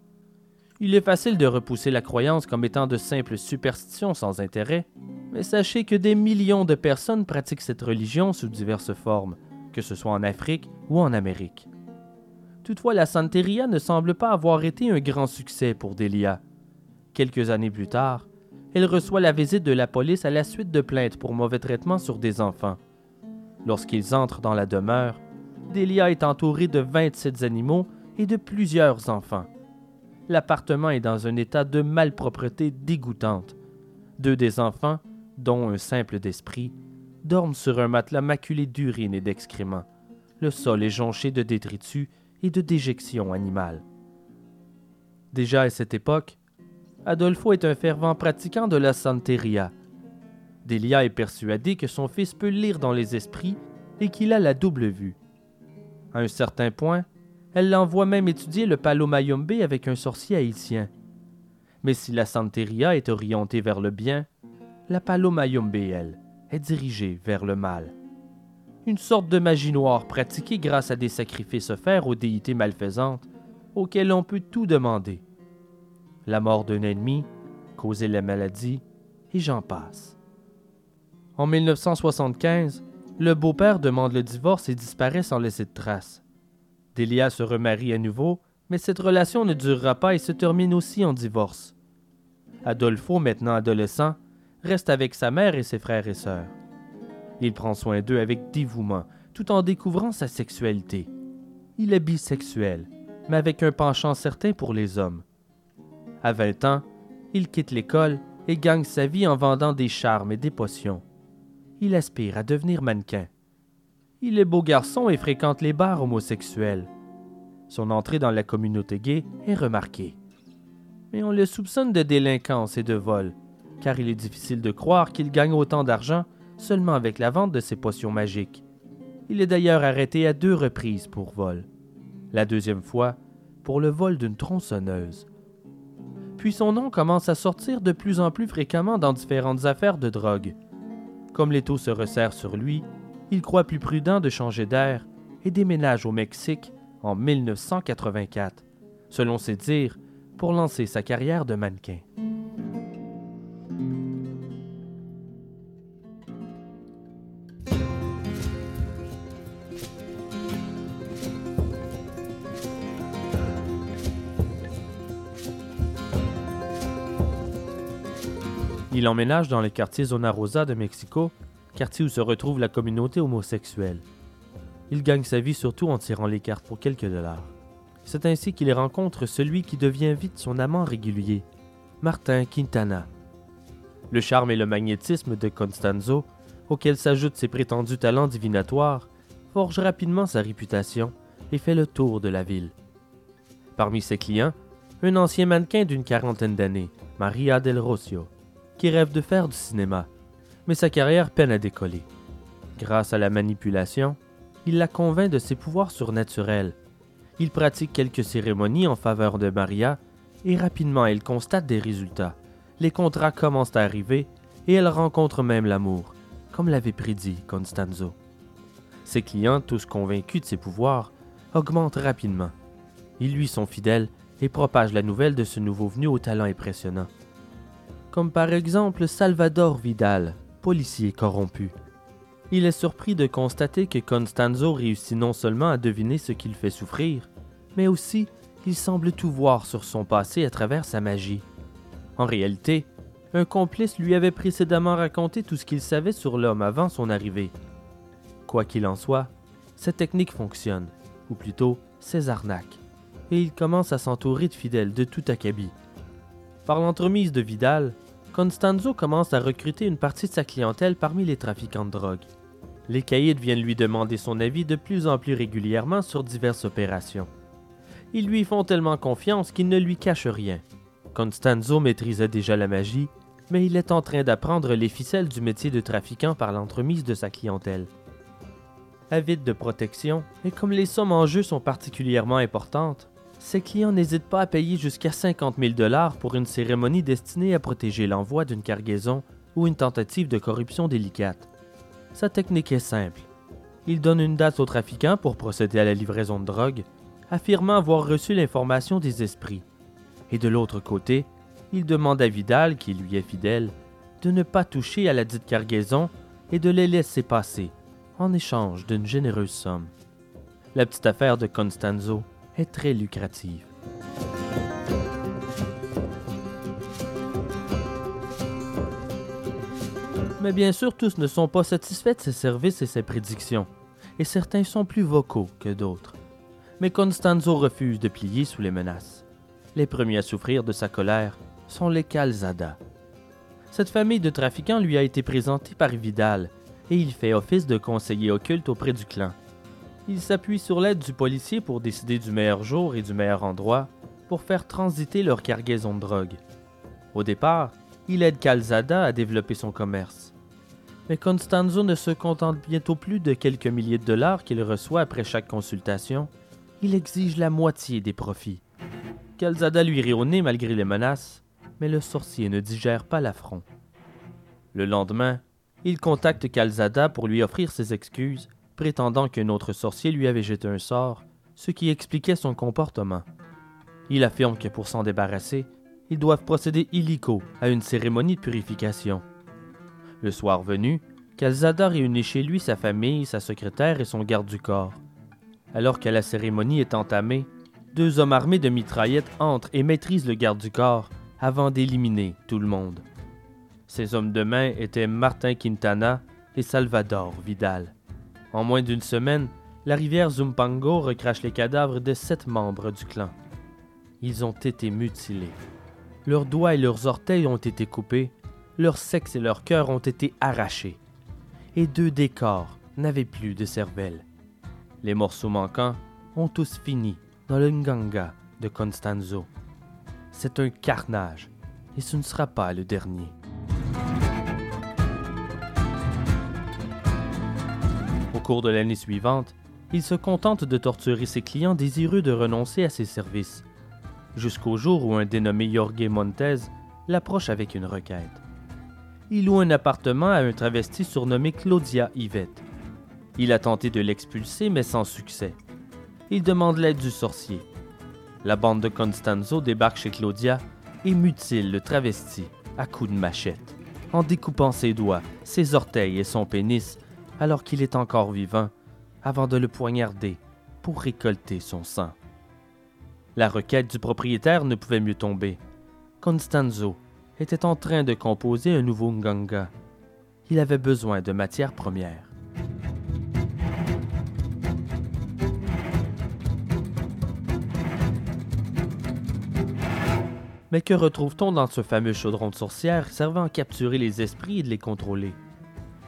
Il est facile de repousser la croyance comme étant de simples superstitions sans intérêt, mais sachez que des millions de personnes pratiquent cette religion sous diverses formes, que ce soit en Afrique ou en Amérique. Toutefois, la Santeria ne semble pas avoir été un grand succès pour Delia. Quelques années plus tard, elle reçoit la visite de la police à la suite de plaintes pour mauvais traitements sur des enfants. Lorsqu'ils entrent dans la demeure, Delia est entourée de 27 animaux et de plusieurs enfants. L'appartement est dans un état de malpropreté dégoûtante. Deux des enfants, dont un simple d'esprit, dorment sur un matelas maculé d'urine et d'excréments. Le sol est jonché de détritus et de déjections animales. Déjà à cette époque, Adolfo est un fervent pratiquant de la Santeria. Delia est persuadée que son fils peut lire dans les esprits et qu'il a la double vue. À un certain point, elle l'envoie même étudier le Palo Mayombe avec un sorcier haïtien. Mais si la Santeria est orientée vers le bien, la Palo Mayombe, elle, est dirigée vers le mal. Une sorte de magie noire pratiquée grâce à des sacrifices offerts aux déités malfaisantes, auxquelles on peut tout demander. La mort d'un ennemi, causer la maladie, et j'en passe. En 1975, le beau-père demande le divorce et disparaît sans laisser de traces. Delia se remarie à nouveau, mais cette relation ne durera pas et se termine aussi en divorce. Adolfo, maintenant adolescent, reste avec sa mère et ses frères et sœurs. Il prend soin d'eux avec dévouement, tout en découvrant sa sexualité. Il est bisexuel, mais avec un penchant certain pour les hommes. À 20 ans, il quitte l'école et gagne sa vie en vendant des charmes et des potions. Il aspire à devenir mannequin. Il est beau garçon et fréquente les bars homosexuels. Son entrée dans la communauté gay est remarquée. Mais on le soupçonne de délinquance et de vol, car il est difficile de croire qu'il gagne autant d'argent seulement avec la vente de ses potions magiques. Il est d'ailleurs arrêté à 2 reprises pour vol. La 2e fois, pour le vol d'une tronçonneuse. Puis son nom commence à sortir de plus en plus fréquemment dans différentes affaires de drogue. Comme l'étau se resserre sur lui, il croit plus prudent de changer d'air et déménage au Mexique en 1984, selon ses dires, pour lancer sa carrière de mannequin. Il emménage dans les quartiers Zona Rosa de Mexico, quartier où se retrouve la communauté homosexuelle. Il gagne sa vie surtout en tirant les cartes pour quelques dollars. C'est ainsi qu'il rencontre celui qui devient vite son amant régulier, Martin Quintana. Le charme et le magnétisme de Constanzo, auquel s'ajoutent ses prétendus talents divinatoires, forge rapidement sa réputation et fait le tour de la ville. Parmi ses clients, un ancien mannequin d'une 40aine d'années, Maria del Rocio, qui rêve de faire du cinéma, mais sa carrière peine à décoller. Grâce à la manipulation, il la convainc de ses pouvoirs surnaturels. Il pratique quelques cérémonies en faveur de Maria et rapidement elle constate des résultats. Les contrats commencent à arriver et elle rencontre même l'amour, comme l'avait prédit Constanzo. Ses clients, tous convaincus de ses pouvoirs, augmentent rapidement. Ils lui sont fidèles et propagent la nouvelle de ce nouveau venu au talent impressionnant. Comme par exemple Salvador Vidal, policier corrompu. Il est surpris de constater que Constanzo réussit non seulement à deviner ce qu'il fait souffrir, mais aussi il semble tout voir sur son passé à travers sa magie. En réalité, un complice lui avait précédemment raconté tout ce qu'il savait sur l'homme avant son arrivée. Quoi qu'il en soit, cette technique fonctionne, ou plutôt ses arnaques, et il commence à s'entourer de fidèles de tout acabit. Par l'entremise de Vidal, Constanzo commence à recruter une partie de sa clientèle parmi les trafiquants de drogue. Les caïds viennent lui demander son avis de plus en plus régulièrement sur diverses opérations. Ils lui font tellement confiance qu'ils ne lui cachent rien. Constanzo maîtrisait déjà la magie, mais il est en train d'apprendre les ficelles du métier de trafiquant par l'entremise de sa clientèle. Avide de protection, et comme les sommes en jeu sont particulièrement importantes, ses clients n'hésitent pas à payer jusqu'à 50 000 $ pour une cérémonie destinée à protéger l'envoi d'une cargaison ou une tentative de corruption délicate. Sa technique est simple. Il donne une date aux trafiquants pour procéder à la livraison de drogue, affirmant avoir reçu l'information des esprits. Et de l'autre côté, il demande à Vidal, qui lui est fidèle, de ne pas toucher à la dite cargaison et de les laisser passer, en échange d'une généreuse somme. La petite affaire de Constanzo est très lucrative. Mais bien sûr, tous ne sont pas satisfaits de ses services et ses prédictions, et certains sont plus vocaux que d'autres. Mais Constanzo refuse de plier sous les menaces. Les premiers à souffrir de sa colère sont les Calzada. Cette famille de trafiquants lui a été présentée par Vidal, et il fait office de conseiller occulte auprès du clan. Il s'appuie sur l'aide du policier pour décider du meilleur jour et du meilleur endroit pour faire transiter leur cargaison de drogue. Au départ, il aide Calzada à développer son commerce. Mais Constanzo ne se contente bientôt plus de quelques milliers de dollars qu'il reçoit après chaque consultation. Il exige la moitié des profits. Calzada lui rit au nez malgré les menaces, mais le sorcier ne digère pas l'affront. Le lendemain, il contacte Calzada pour lui offrir ses excuses, prétendant qu'un autre sorcier lui avait jeté un sort, ce qui expliquait son comportement. Il affirme que pour s'en débarrasser, ils doivent procéder illico à une cérémonie de purification. Le soir venu, Calzada réunit chez lui sa famille, sa secrétaire et son garde du corps. Alors que la cérémonie est entamée, 2 hommes armés de mitraillettes entrent et maîtrisent le garde du corps avant d'éliminer tout le monde. Ces hommes de main étaient Martin Quintana et Salvador Vidal. En moins d'une semaine, la rivière Zumpango recrache les cadavres de 7 membres du clan. Ils ont été mutilés. Leurs doigts et leurs orteils ont été coupés, leur sexe et leur cœur ont été arrachés. Et 2 des corps n'avaient plus de cervelle. Les morceaux manquants ont tous fini dans le Nganga de Constanzo. C'est un carnage, et ce ne sera pas le dernier. Au cours de l'année suivante, il se contente de torturer ses clients désireux de renoncer à ses services, jusqu'au jour où un dénommé Jorge Montez l'approche avec une requête. Il loue un appartement à un travesti surnommé Claudia Yvette. Il a tenté de l'expulser, mais sans succès. Il demande l'aide du sorcier. La bande de Constanzo débarque chez Claudia et mutile le travesti à coups de machette, en découpant ses doigts, ses orteils et son pénis, alors qu'il est encore vivant, avant de le poignarder pour récolter son sang. La requête du propriétaire ne pouvait mieux tomber. Constanzo était en train de composer un nouveau Nganga. Il avait besoin de matières premières. Mais que retrouve-t-on dans ce fameux chaudron de sorcières servant à capturer les esprits et de les contrôler?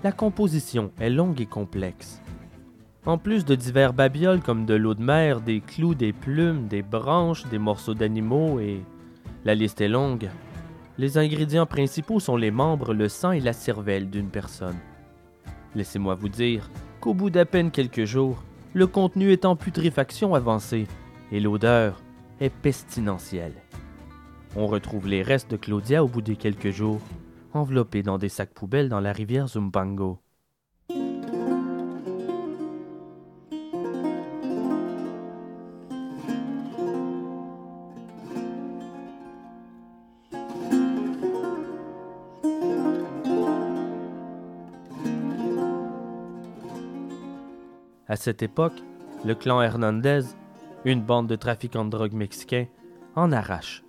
La composition est longue et complexe. En plus de divers babioles comme de l'eau de mer, des clous, des plumes, des branches, des morceaux d'animaux et... la liste est longue. Les ingrédients principaux sont les membres, le sang et la cervelle d'une personne. Laissez-moi vous dire qu'au bout d'à peine quelques jours, le contenu est en putréfaction avancée et l'odeur est pestilentielle. On retrouve les restes de Claudia au bout de quelques jours, enveloppés dans des sacs poubelles dans la rivière Zumpango. À cette époque, le clan Hernandez, une bande de trafiquants de drogue mexicains, en arrache.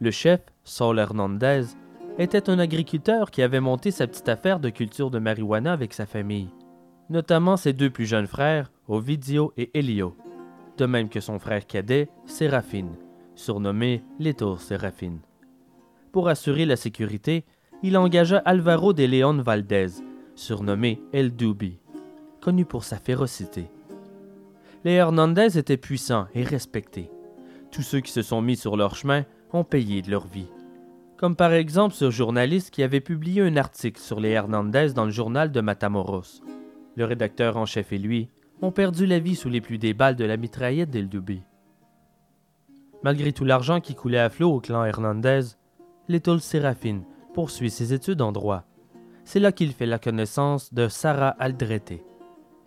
Le chef, Saul Hernandez, était un agriculteur qui avait monté sa petite affaire de culture de marijuana avec sa famille, notamment ses 2 plus jeunes frères, Ovidio et Elio, de même que son frère cadet, Séraphine, surnommé Lito Serafín. Pour assurer la sécurité, il engagea Alvaro de León Valdez, surnommé El Dubí, connu pour sa férocité. Les Hernandez étaient puissants et respectés. Tous ceux qui se sont mis sur leur chemin ont payé de leur vie. Comme par exemple ce journaliste qui avait publié un article sur les Hernandez dans le journal de Matamoros. Le rédacteur en chef et lui ont perdu la vie sous les pluies des balles de la mitraillette d'El Dubí. Malgré tout l'argent qui coulait à flot au clan Hernandez, Little Séraphine poursuit ses études en droit. C'est là qu'il fait la connaissance de Sarah Aldrete.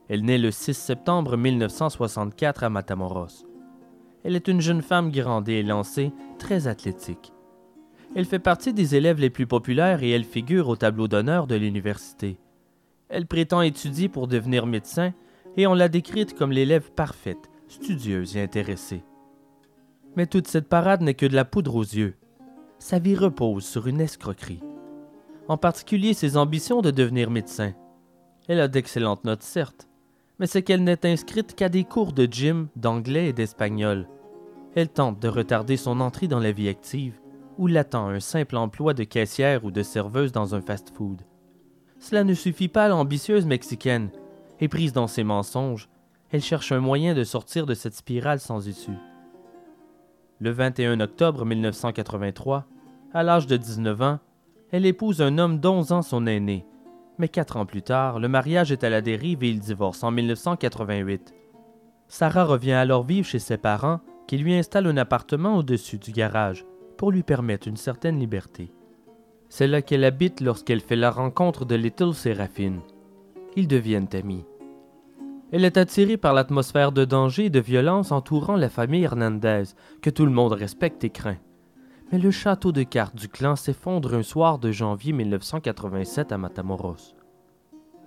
Elle naît le 6 septembre 1964 à Matamoros. Elle est une jeune femme grande et élancée, très athlétique. Elle fait partie des élèves les plus populaires et elle figure au tableau d'honneur de l'université. Elle prétend étudier pour devenir médecin et on l'a décrite comme l'élève parfaite, studieuse et intéressée. Mais toute cette parade n'est que de la poudre aux yeux. Sa vie repose sur une escroquerie. En particulier ses ambitions de devenir médecin. Elle a d'excellentes notes, certes, mais c'est qu'elle n'est inscrite qu'à des cours de gym, d'anglais et d'espagnol. Elle tente de retarder son entrée dans la vie active, ou l'attend un simple emploi de caissière ou de serveuse dans un fast-food. Cela ne suffit pas à l'ambitieuse Mexicaine, et prise dans ses mensonges, elle cherche un moyen de sortir de cette spirale sans issue. Le 21 octobre 1983, à l'âge de 19 ans, elle épouse un homme d'11 ans son aîné, mais 4 ans plus tard, le mariage est à la dérive et ils divorcent en 1988. Sarah revient alors vivre chez ses parents, qui lui installent un appartement au-dessus du garage, pour lui permettre une certaine liberté. C'est là qu'elle habite lorsqu'elle fait la rencontre de Little Séraphine. Ils deviennent amis. Elle est attirée par l'atmosphère de danger et de violence entourant la famille Hernandez, que tout le monde respecte et craint. Mais le château de cartes du clan s'effondre un soir de janvier 1987 à Matamoros.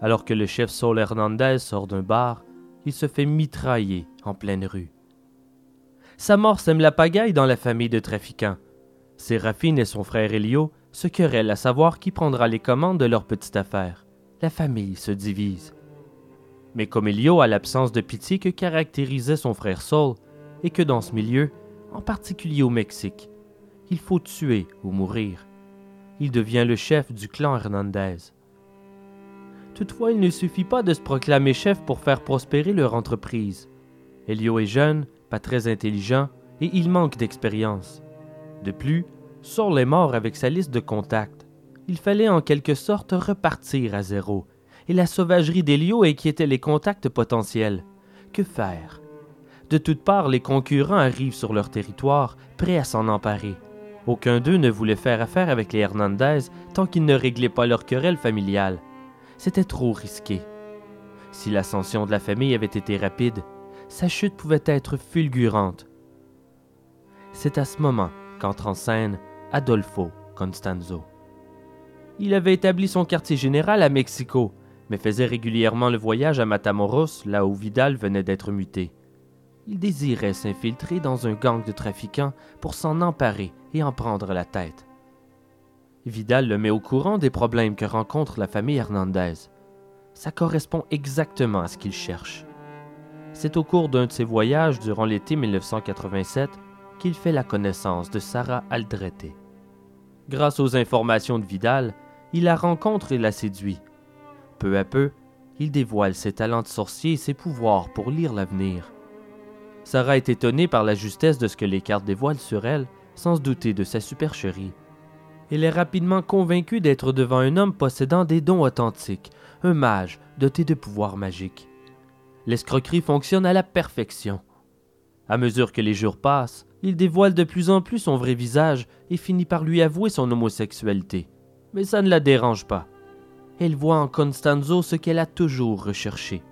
Alors que le chef Saul Hernandez sort d'un bar, il se fait mitrailler en pleine rue. Sa mort sème la pagaille dans la famille de trafiquants. Séraphine et son frère Elio se querellent à savoir qui prendra les commandes de leur petite affaire. La famille se divise. Mais comme Elio a l'absence de pitié que caractérisait son frère Saul, et que dans ce milieu, en particulier au Mexique, il faut tuer ou mourir, il devient le chef du clan Hernandez. Toutefois, il ne suffit pas de se proclamer chef pour faire prospérer leur entreprise. Elio est jeune, pas très intelligent, et il manque d'expérience. De plus, Saul est mort avec sa liste de contacts. Il fallait en quelque sorte repartir à zéro, et la sauvagerie d'Elio inquiétait les contacts potentiels. Que faire? De toutes parts, les concurrents arrivent sur leur territoire, prêts à s'en emparer. Aucun d'eux ne voulait faire affaire avec les Hernandez tant qu'ils ne réglaient pas leur querelle familiale. C'était trop risqué. Si l'ascension de la famille avait été rapide, sa chute pouvait être fulgurante. C'est à ce moment qu'entre en scène Adolfo Constanzo. Il avait établi son quartier général à Mexico, mais faisait régulièrement le voyage à Matamoros, là où Vidal venait d'être muté. Il désirait s'infiltrer dans un gang de trafiquants pour s'en emparer et en prendre la tête. Vidal le met au courant des problèmes que rencontre la famille Hernandez. Ça correspond exactement à ce qu'il cherche. C'est au cours d'un de ses voyages durant l'été 1987 qu'il fait la connaissance de Sarah Aldrete. Grâce aux informations de Vidal, il la rencontre et la séduit. Peu à peu, il dévoile ses talents de sorcier et ses pouvoirs pour lire l'avenir. Sarah est étonnée par la justesse de ce que les cartes dévoilent sur elle, sans se douter de sa supercherie. Elle est rapidement convaincue d'être devant un homme possédant des dons authentiques, un mage doté de pouvoirs magiques. L'escroquerie fonctionne à la perfection. À mesure que les jours passent, il dévoile de plus en plus son vrai visage et finit par lui avouer son homosexualité. Mais ça ne la dérange pas. Elle voit en Constanzo ce qu'elle a toujours recherché.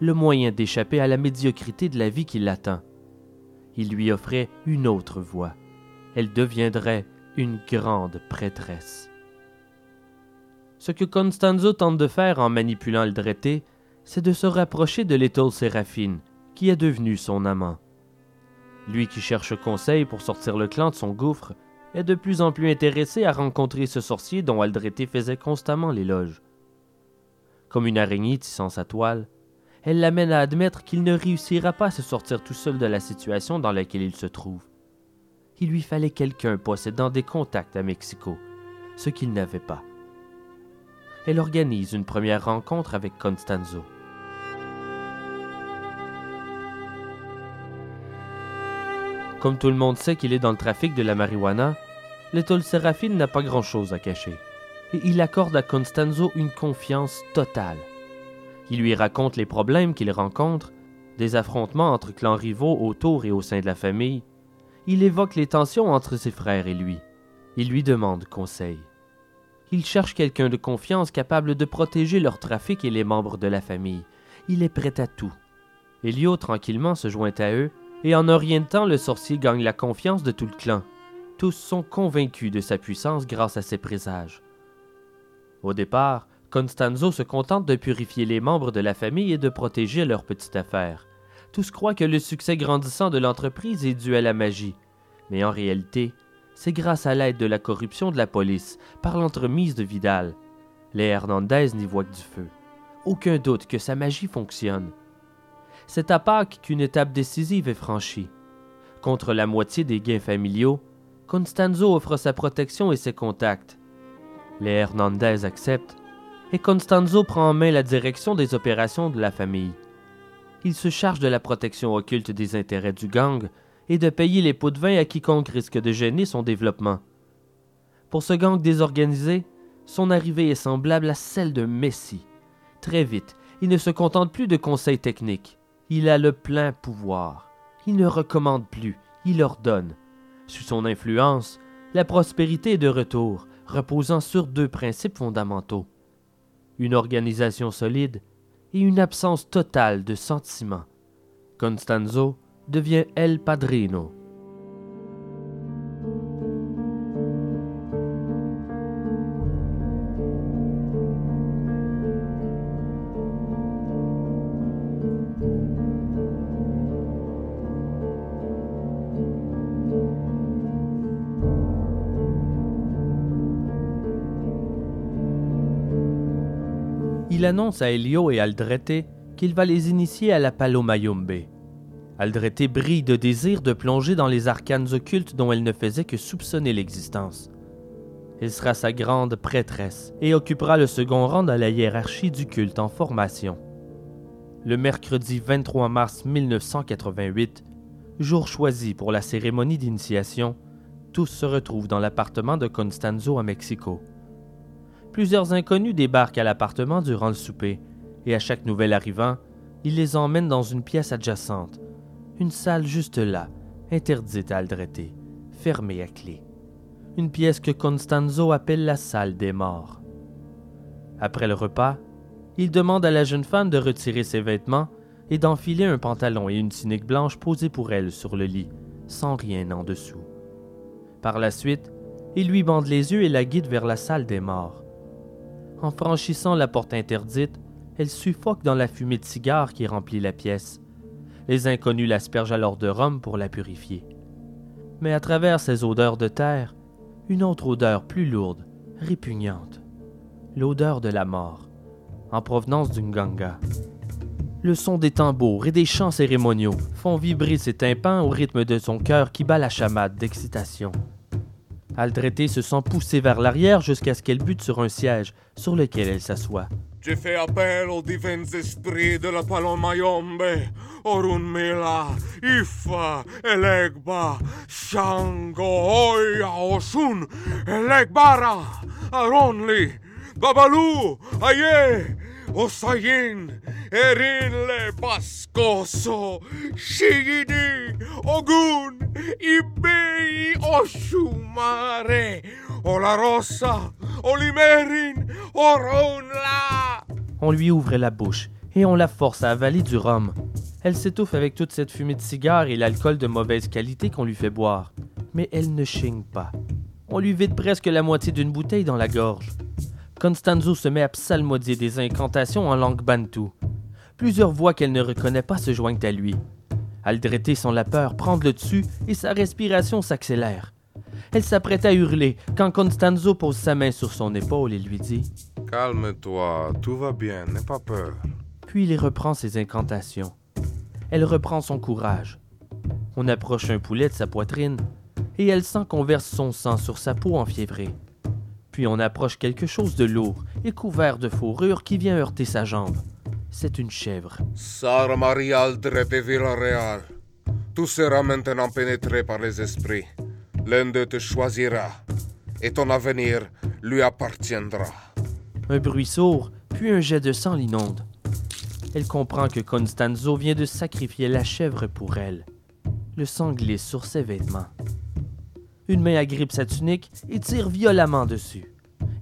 Le moyen d'échapper à la médiocrité de la vie qui l'attend. Il lui offrait une autre voie. Elle deviendrait une grande prêtresse. Ce que Constanzo tente de faire en manipulant Aldrete, c'est de se rapprocher de Little Séraphine, qui est devenue son amant. Lui qui cherche conseil pour sortir le clan de son gouffre, est de plus en plus intéressé à rencontrer ce sorcier dont Aldrete faisait constamment l'éloge. Comme une araignée tissant sa toile, elle l'amène à admettre qu'il ne réussira pas à se sortir tout seul de la situation dans laquelle il se trouve. Il lui fallait quelqu'un possédant des contacts à Mexico, ce qu'il n'avait pas. Elle organise une première rencontre avec Constanzo. Comme tout le monde sait qu'il est dans le trafic de la marijuana, Little Séraphine n'a pas grand-chose à cacher, et il accorde à Constanzo une confiance totale. Il lui raconte les problèmes qu'il rencontre, des affrontements entre clans rivaux autour et au sein de la famille. Il évoque les tensions entre ses frères et lui. Il lui demande conseil. Il cherche quelqu'un de confiance capable de protéger leur trafic et les membres de la famille. Il est prêt à tout. Elio tranquillement se joint à eux, et en orientant, le sorcier gagne la confiance de tout le clan. Tous sont convaincus de sa puissance grâce à ses présages. Au départ, Constanzo se contente de purifier les membres de la famille et de protéger leur petite affaire. Tous croient que le succès grandissant de l'entreprise est dû à la magie. Mais en réalité, c'est grâce à l'aide de la corruption de la police, par l'entremise de Vidal. Les Hernandez n'y voient que du feu. Aucun doute que sa magie fonctionne. C'est à Pâques qu'une étape décisive est franchie. Contre la moitié des gains familiaux, Constanzo offre sa protection et ses contacts. Les Hernandez acceptent, et Constanzo prend en main la direction des opérations de la famille. Il se charge de la protection occulte des intérêts du gang et de payer les pots de vin à quiconque risque de gêner son développement. Pour ce gang désorganisé, son arrivée est semblable à celle d'un messie. Très vite, il ne se contente plus de conseils techniques. Il a le plein pouvoir. Il ne recommande plus, il ordonne. Sous son influence, la prospérité est de retour, reposant sur deux principes fondamentaux. Une organisation solide et une absence totale de sentiments. Constanzo devient El Padrino. Il annonce à Elio et Aldrete qu'il va les initier à la Palo Mayombe. Aldrete brille de désir de plonger dans les arcanes occultes dont elle ne faisait que soupçonner l'existence. Elle sera sa grande prêtresse et occupera le second rang dans la hiérarchie du culte en formation. Le mercredi 23 mars 1988, jour choisi pour la cérémonie d'initiation, tous se retrouvent dans l'appartement de Constanzo à Mexico. Plusieurs inconnus débarquent à l'appartement durant le souper et à chaque nouvel arrivant, ils les emmènent dans une pièce adjacente, une salle juste là, interdite à Aldrete, fermée à clé. Une pièce que Constanzo appelle la salle des morts. Après le repas, il demande à la jeune femme de retirer ses vêtements et d'enfiler un pantalon et une tunique blanche posés pour elle sur le lit, sans rien en dessous. Par la suite, il lui bande les yeux et la guide vers la salle des morts. En franchissant la porte interdite, elle suffoque dans la fumée de cigares qui remplit la pièce. Les inconnus l'aspergent alors de rhum pour la purifier. Mais à travers ces odeurs de terre, une autre odeur plus lourde, répugnante. L'odeur de la mort, en provenance du Nganga. Le son des tambours et des chants cérémoniaux font vibrer ses tympans au rythme de son cœur qui bat la chamade d'excitation. Aldrete se sent poussée vers l'arrière jusqu'à ce qu'elle bute sur un siège sur lequel elle s'assoit. « J'ai fait appel aux divins esprits de la Palo Mayombe, Orunmila, Ifa, Elegba, Shango, Oya, Oshun, Elegbara, Aronli, Babalou, Aye, Osayin, Erinle, Bascoso, Shigidi, Ogun, Ibei, Oshumare, Olarosa, Olimerin, Oronla. » On lui ouvre la bouche et on la force à avaler du rhum. Elle s'étouffe avec toute cette fumée de cigare et l'alcool de mauvaise qualité qu'on lui fait boire. Mais elle ne chigne pas. On lui vide presque la moitié d'une bouteille dans la gorge. Constanzo se met à psalmodier des incantations en langue bantou. Plusieurs voix qu'elle ne reconnaît pas se joignent à lui. Aldrete sent la peur prendre le dessus et sa respiration s'accélère. Elle s'apprête à hurler quand Constanzo pose sa main sur son épaule et lui dit « Calme-toi, tout va bien, n'aie pas peur. » Puis il reprend ses incantations. Elle reprend son courage. On approche un poulet de sa poitrine et elle sent qu'on verse son sang sur sa peau enfiévrée. Puis on approche quelque chose de lourd et couvert de fourrure qui vient heurter sa jambe. C'est une chèvre. « Sarah Maria Aldrete Villarreal, tout sera maintenant pénétré par les esprits. L'un d'eux te choisira et ton avenir lui appartiendra. » Un bruit sourd, puis un jet de sang l'inonde. Elle comprend que Constanzo vient de sacrifier la chèvre pour elle. Le sang glisse sur ses vêtements. Une main agrippe sa tunique et tire violemment dessus.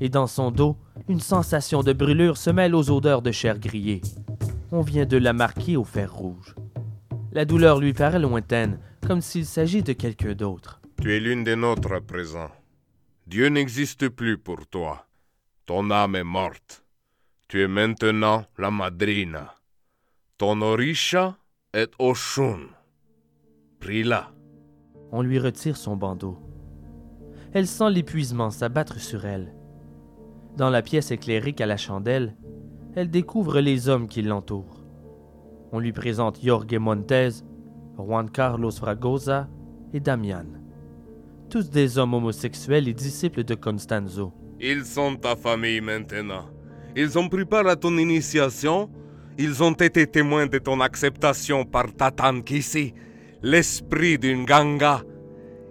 Et dans son dos, une sensation de brûlure se mêle aux odeurs de chair grillée. On vient de la marquer au fer rouge. La douleur lui paraît lointaine, comme s'il s'agit de quelqu'un d'autre. « Tu es l'une des nôtres à présent. Dieu n'existe plus pour toi. Ton âme est morte. Tu es maintenant la madrina. Ton orisha est Oshun. Prie-la. » On lui retire son bandeau. Elle sent l'épuisement s'abattre sur elle. Dans la pièce éclairée qu'à la chandelle, elle découvre les hommes qui l'entourent. On lui présente Jorge Montes, Juan Carlos Fragosa et Damian. Tous des hommes homosexuels et disciples de Constanzo. « Ils sont ta famille maintenant. Ils ont pris part à ton initiation. Ils ont été témoins de ton acceptation par Tatankisi, l'esprit d'une Nganga.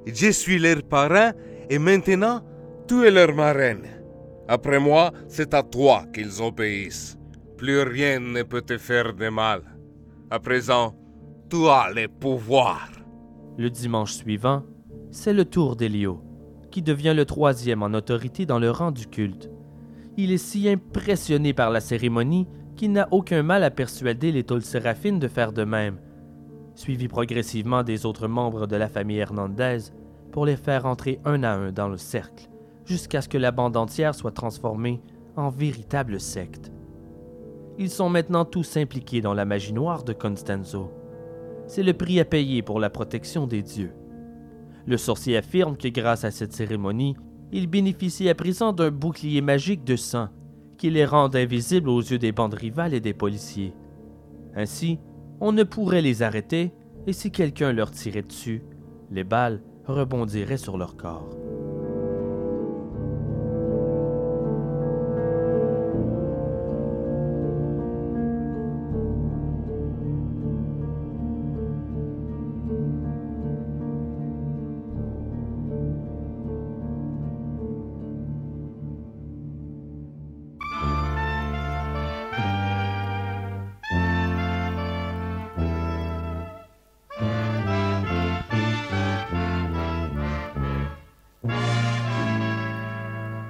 Je suis leur parrain et maintenant, tu es leur marraine. Après moi, c'est à toi qu'ils obéissent. Plus rien ne peut te faire de mal. À présent, tu as le pouvoir. » Le dimanche suivant, c'est le tour d'Elio, qui devient le troisième en autorité dans le rang du culte. Il est si impressionné par la cérémonie qu'il n'a aucun mal à persuader Little Séraphine de faire de même, suivi progressivement des autres membres de la famille Hernandez pour les faire entrer un à un dans le cercle, jusqu'à ce que la bande entière soit transformée en véritable secte. Ils sont maintenant tous impliqués dans la magie noire de Constanzo. C'est le prix à payer pour la protection des dieux. Le sorcier affirme que grâce à cette cérémonie, il bénéficie à présent d'un bouclier magique de sang qui les rend invisibles aux yeux des bandes rivales et des policiers. Ainsi, on ne pourrait les arrêter et si quelqu'un leur tirait dessus, les balles rebondiraient sur leur corps.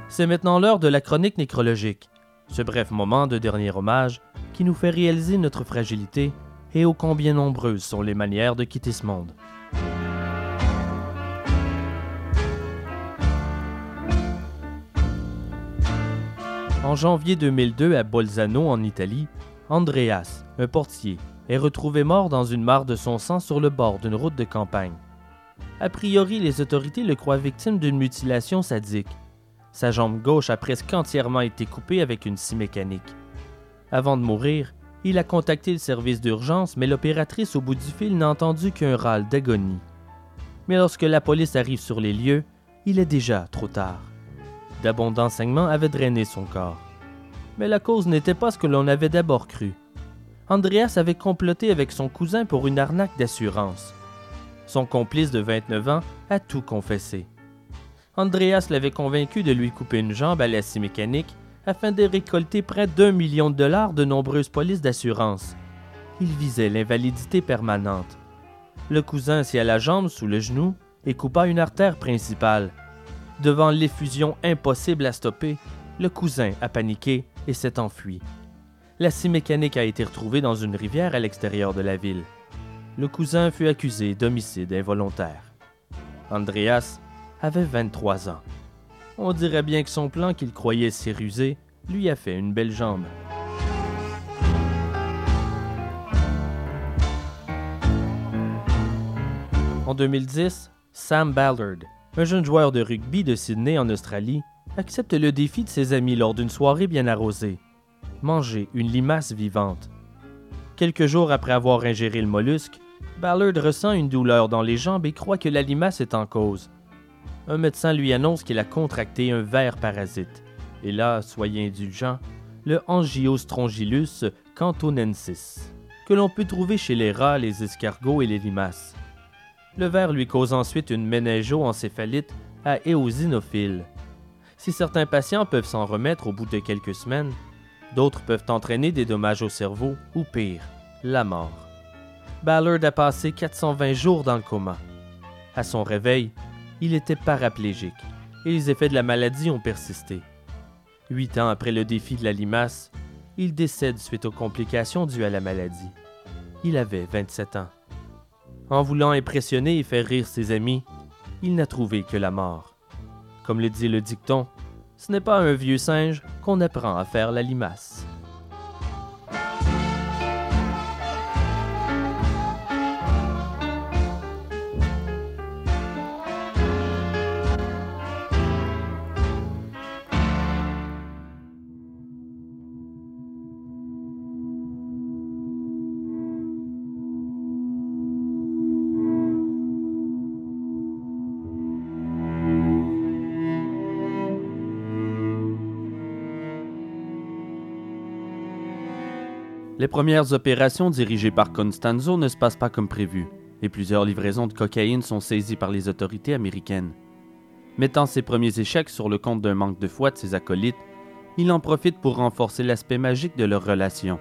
C'est maintenant l'heure de la chronique nécrologique, ce bref moment de dernier hommage qui nous fait réaliser notre fragilité et ô combien nombreuses sont les manières de quitter ce monde. En janvier 2002, à Bolzano, en Italie, Andreas, un portier, est retrouvé mort dans une mare de son sang sur le bord d'une route de campagne. A priori, les autorités le croient victime d'une mutilation sadique. Sa jambe gauche a presque entièrement été coupée avec une scie mécanique. Avant de mourir, il a contacté le service d'urgence, mais l'opératrice au bout du fil n'a entendu qu'un râle d'agonie. Mais lorsque la police arrive sur les lieux, il est déjà trop tard. D'abondants saignements avaient drainé son corps. Mais la cause n'était pas ce que l'on avait d'abord cru. Andreas avait comploté avec son cousin pour une arnaque d'assurance. Son complice de 29 ans a tout confessé. Andreas l'avait convaincu de lui couper une jambe à la scie mécanique afin de récolter près d'$1 million de nombreuses polices d'assurance. Il visait l'invalidité permanente. Le cousin scia la jambe sous le genou et coupa une artère principale. Devant l'effusion impossible à stopper, le cousin a paniqué et s'est enfui. La scie mécanique a été retrouvée dans une rivière à l'extérieur de la ville. Le cousin fut accusé d'homicide involontaire. Andreas avait 23 ans. On dirait bien que son plan qu'il croyait si rusé lui a fait une belle jambe. En 2010, Sam Ballard, un jeune joueur de rugby de Sydney en Australie, accepte le défi de ses amis lors d'une soirée bien arrosée. Manger une limace vivante. Quelques jours après avoir ingéré le mollusque, Ballard ressent une douleur dans les jambes et croit que la limace est en cause. Un médecin lui annonce qu'il a contracté un ver parasite. Et là, soyez indulgents, le Angiostrongylus cantonensis, que l'on peut trouver chez les rats, les escargots et les limaces. Le ver lui cause ensuite une méningo-encéphalite à éosinophile. Si certains patients peuvent s'en remettre au bout de quelques semaines, d'autres peuvent entraîner des dommages au cerveau ou pire, la mort. Ballard a passé 420 jours dans le coma. À son réveil, il était paraplégique et les effets de la maladie ont persisté. 8 ans après le défi de la limace, il décède suite aux complications dues à la maladie. Il avait 27 ans. En voulant impressionner et faire rire ses amis, il n'a trouvé que la mort. Comme le dit le dicton, ce n'est pas à un vieux singe qu'on apprend à faire la limace. Les premières opérations dirigées par Constanzo ne se passent pas comme prévu, et plusieurs livraisons de cocaïne sont saisies par les autorités américaines. Mettant ses premiers échecs sur le compte d'un manque de foi de ses acolytes, il en profite pour renforcer l'aspect magique de leur relation.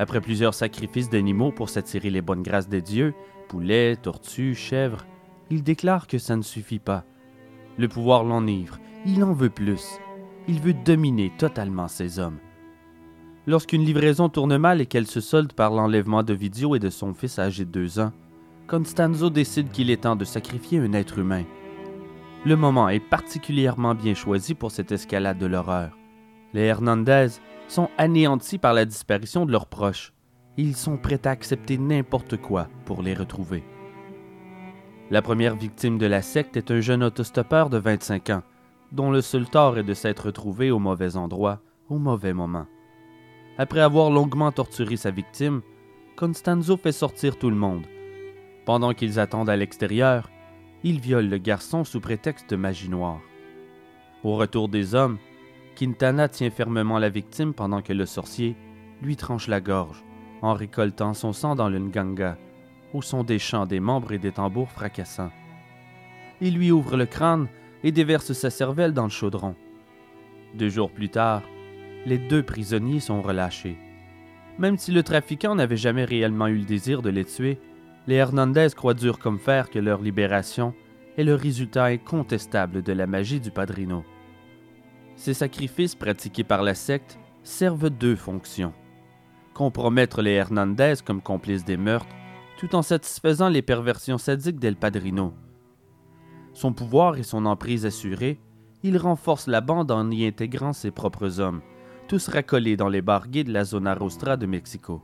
Après plusieurs sacrifices d'animaux pour s'attirer les bonnes grâces des dieux, poulets, tortues, chèvres, il déclare que ça ne suffit pas. Le pouvoir l'enivre, il en veut plus. Il veut dominer totalement ses hommes. Lorsqu'une livraison tourne mal et qu'elle se solde par l'enlèvement de Vidio et de son fils âgé de 2 ans, Constanzo décide qu'il est temps de sacrifier un être humain. Le moment est particulièrement bien choisi pour cette escalade de l'horreur. Les Hernandez sont anéantis par la disparition de leurs proches. Ils sont prêts à accepter n'importe quoi pour les retrouver. La première victime de la secte est un jeune autostoppeur de 25 ans, dont le seul tort est de s'être retrouvé au mauvais endroit, au mauvais moment. Après avoir longuement torturé sa victime, Constanzo fait sortir tout le monde. Pendant qu'ils attendent à l'extérieur, il viole le garçon sous prétexte de magie noire. Au retour des hommes, Quintana tient fermement la victime pendant que le sorcier lui tranche la gorge, en récoltant son sang dans le Nganga, au son des chants des membres et des tambours fracassants. Il lui ouvre le crâne et déverse sa cervelle dans le chaudron. 2 jours plus tard, les 2 prisonniers sont relâchés. Même si le trafiquant n'avait jamais réellement eu le désir de les tuer, les Hernandez croient dur comme fer que leur libération est le résultat incontestable de la magie du Padrino. Ces sacrifices pratiqués par la secte servent 2 fonctions. Compromettre les Hernandez comme complices des meurtres, tout en satisfaisant les perversions sadiques d'El Padrino. Son pouvoir et son emprise assurée, il renforce la bande en y intégrant ses propres hommes, tous racolés dans les bars gays de la Zona Rostra de Mexico.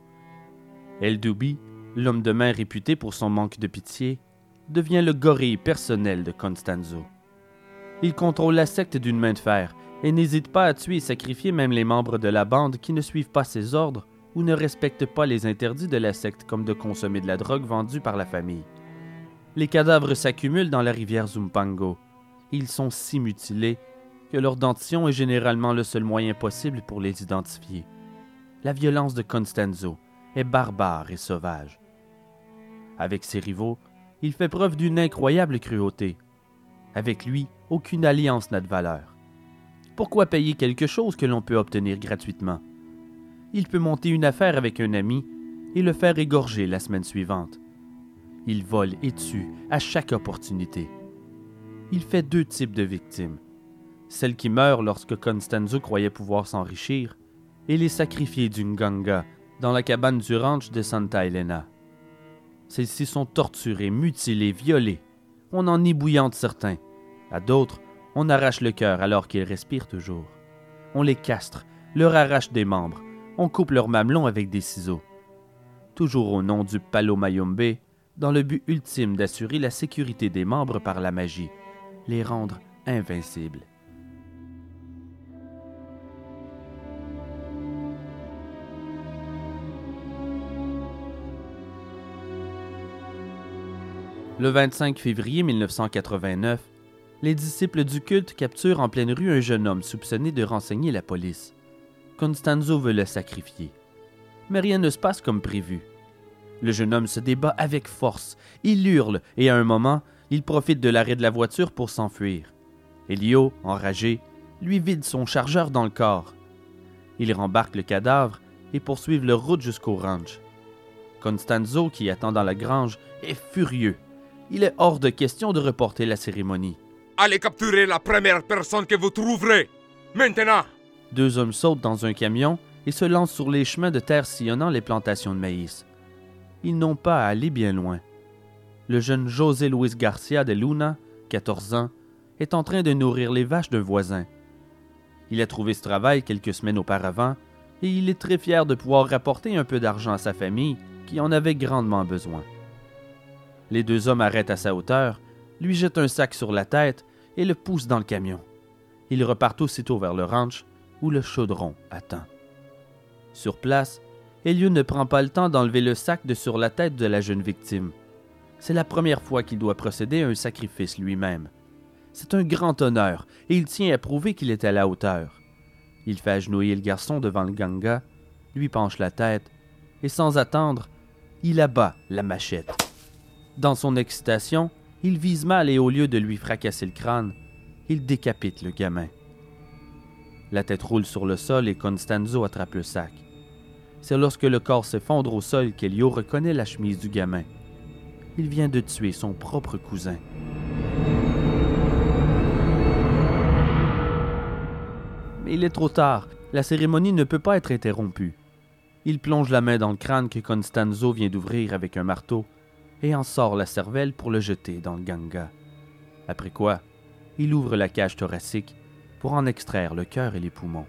El Dubí, l'homme de main réputé pour son manque de pitié, devient le gorille personnel de Constanzo. Il contrôle la secte d'une main de fer et n'hésite pas à tuer et sacrifier même les membres de la bande qui ne suivent pas ses ordres ou ne respectent pas les interdits de la secte comme de consommer de la drogue vendue par la famille. Les cadavres s'accumulent dans la rivière Zumpango. Ils sont si mutilés que leur dentition est généralement le seul moyen possible pour les identifier. La violence de Constanzo est barbare et sauvage. Avec ses rivaux, il fait preuve d'une incroyable cruauté. Avec lui, aucune alliance n'a de valeur. Pourquoi payer quelque chose que l'on peut obtenir gratuitement? Il peut monter une affaire avec un ami et le faire égorger la semaine suivante. Il vole et tue à chaque opportunité. Il fait 2 types de victimes. Celles qui meurent lorsque Constanzo croyait pouvoir s'enrichir et les sacrifiés du Nganga dans la cabane du ranch de Santa Elena. Celles-ci sont torturées, mutilées, violées. On en ébouillante certains. À d'autres, on arrache le cœur alors qu'ils respirent toujours. On les castre, leur arrache des membres. On coupe leurs mamelons avec des ciseaux. Toujours au nom du Palo Mayombe, dans le but ultime d'assurer la sécurité des membres par la magie, les rendre invincibles. Le 25 février 1989, les disciples du culte capturent en pleine rue un jeune homme soupçonné de renseigner la police. Constanzo veut le sacrifier. Mais rien ne se passe comme prévu. Le jeune homme se débat avec force, il hurle et à un moment, il profite de l'arrêt de la voiture pour s'enfuir. Elio, enragé, lui vide son chargeur dans le corps. Ils rembarquent le cadavre et poursuivent leur route jusqu'au ranch. Constanzo, qui attend dans la grange, est furieux. Il est hors de question de reporter la cérémonie. « Allez capturer la première personne que vous trouverez! Maintenant !» 2 hommes sautent dans un camion et se lancent sur les chemins de terre sillonnant les plantations de maïs. Ils n'ont pas à aller bien loin. Le jeune José Luis Garcia de Luna, 14 ans, est en train de nourrir les vaches d'un voisin. Il a trouvé ce travail quelques semaines auparavant et il est très fier de pouvoir rapporter un peu d'argent à sa famille qui en avait grandement besoin. Les 2 hommes arrêtent à sa hauteur, lui jettent un sac sur la tête et le poussent dans le camion. Ils repartent aussitôt vers le ranch où le chaudron attend. Sur place, Elio ne prend pas le temps d'enlever le sac de sur la tête de la jeune victime. C'est la première fois qu'il doit procéder à un sacrifice lui-même. C'est un grand honneur et il tient à prouver qu'il est à la hauteur. Il fait agenouiller le garçon devant le Nganga, lui penche la tête et sans attendre, il abat la machette. Dans son excitation, il vise mal et au lieu de lui fracasser le crâne, il décapite le gamin. La tête roule sur le sol et Constanzo attrape le sac. C'est lorsque le corps s'effondre au sol qu'Elio reconnaît la chemise du gamin. Il vient de tuer son propre cousin. Mais il est trop tard. La cérémonie ne peut pas être interrompue. Il plonge la main dans le crâne que Constanzo vient d'ouvrir avec un marteau et en sort la cervelle pour le jeter dans le Nganga. Après quoi, il ouvre la cage thoracique pour en extraire le cœur et les poumons.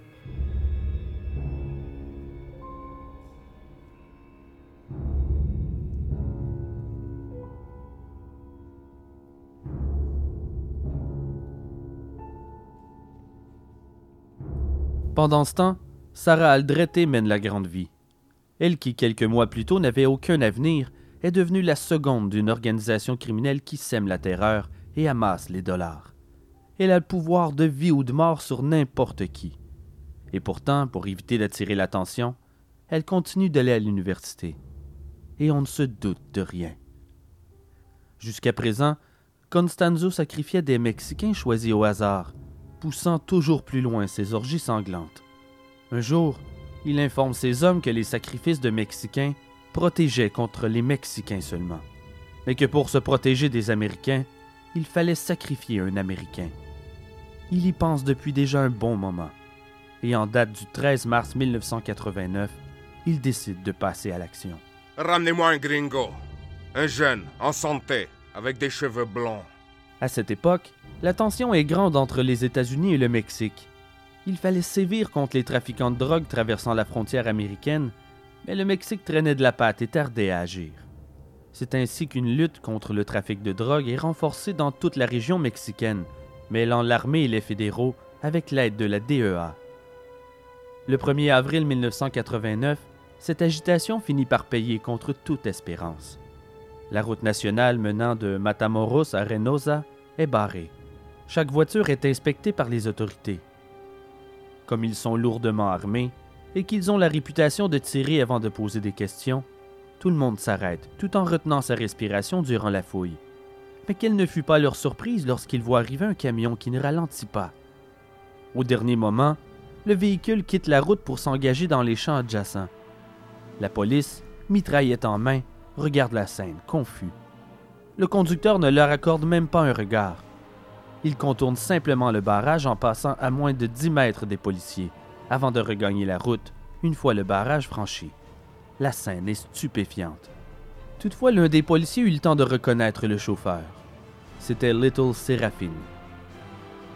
Pendant ce temps, Sarah Aldrete mène la grande vie. Elle qui, quelques mois plus tôt, n'avait aucun avenir, est devenue la seconde d'une organisation criminelle qui sème la terreur et amasse les dollars. Elle a le pouvoir de vie ou de mort sur n'importe qui. Et pourtant, pour éviter d'attirer l'attention, elle continue d'aller à l'université. Et on ne se doute de rien. Jusqu'à présent, Constanzo sacrifiait des Mexicains choisis au hasard, poussant toujours plus loin ses orgies sanglantes. Un jour, il informe ses hommes que les sacrifices de Mexicains protégeaient contre les Mexicains seulement, mais que pour se protéger des Américains, il fallait sacrifier un Américain. Il y pense depuis déjà un bon moment, et en date du 13 mars 1989, il décide de passer à l'action. « Ramenez-moi un gringo, un jeune, en santé, avec des cheveux blonds. » À cette époque, la tension est grande entre les États-Unis et le Mexique. Il fallait sévir contre les trafiquants de drogue traversant la frontière américaine, mais le Mexique traînait de la patte et tardait à agir. C'est ainsi qu'une lutte contre le trafic de drogue est renforcée dans toute la région mexicaine, mêlant l'armée et les fédéraux avec l'aide de la DEA. Le 1er avril 1989, cette agitation finit par payer contre toute espérance. La route nationale menant de Matamoros à Reynosa est barrée. Chaque voiture est inspectée par les autorités. Comme ils sont lourdement armés et qu'ils ont la réputation de tirer avant de poser des questions, tout le monde s'arrête tout en retenant sa respiration durant la fouille. Mais quelle ne fut pas leur surprise lorsqu'ils voient arriver un camion qui ne ralentit pas. Au dernier moment, le véhicule quitte la route pour s'engager dans les champs adjacents. La police, mitraillette en main, regarde la scène, confus. Le conducteur ne leur accorde même pas un regard. Il contourne simplement le barrage en passant à moins de 10 mètres des policiers, avant de regagner la route une fois le barrage franchi. La scène est stupéfiante. Toutefois, l'un des policiers eut le temps de reconnaître le chauffeur. C'était Little Séraphine.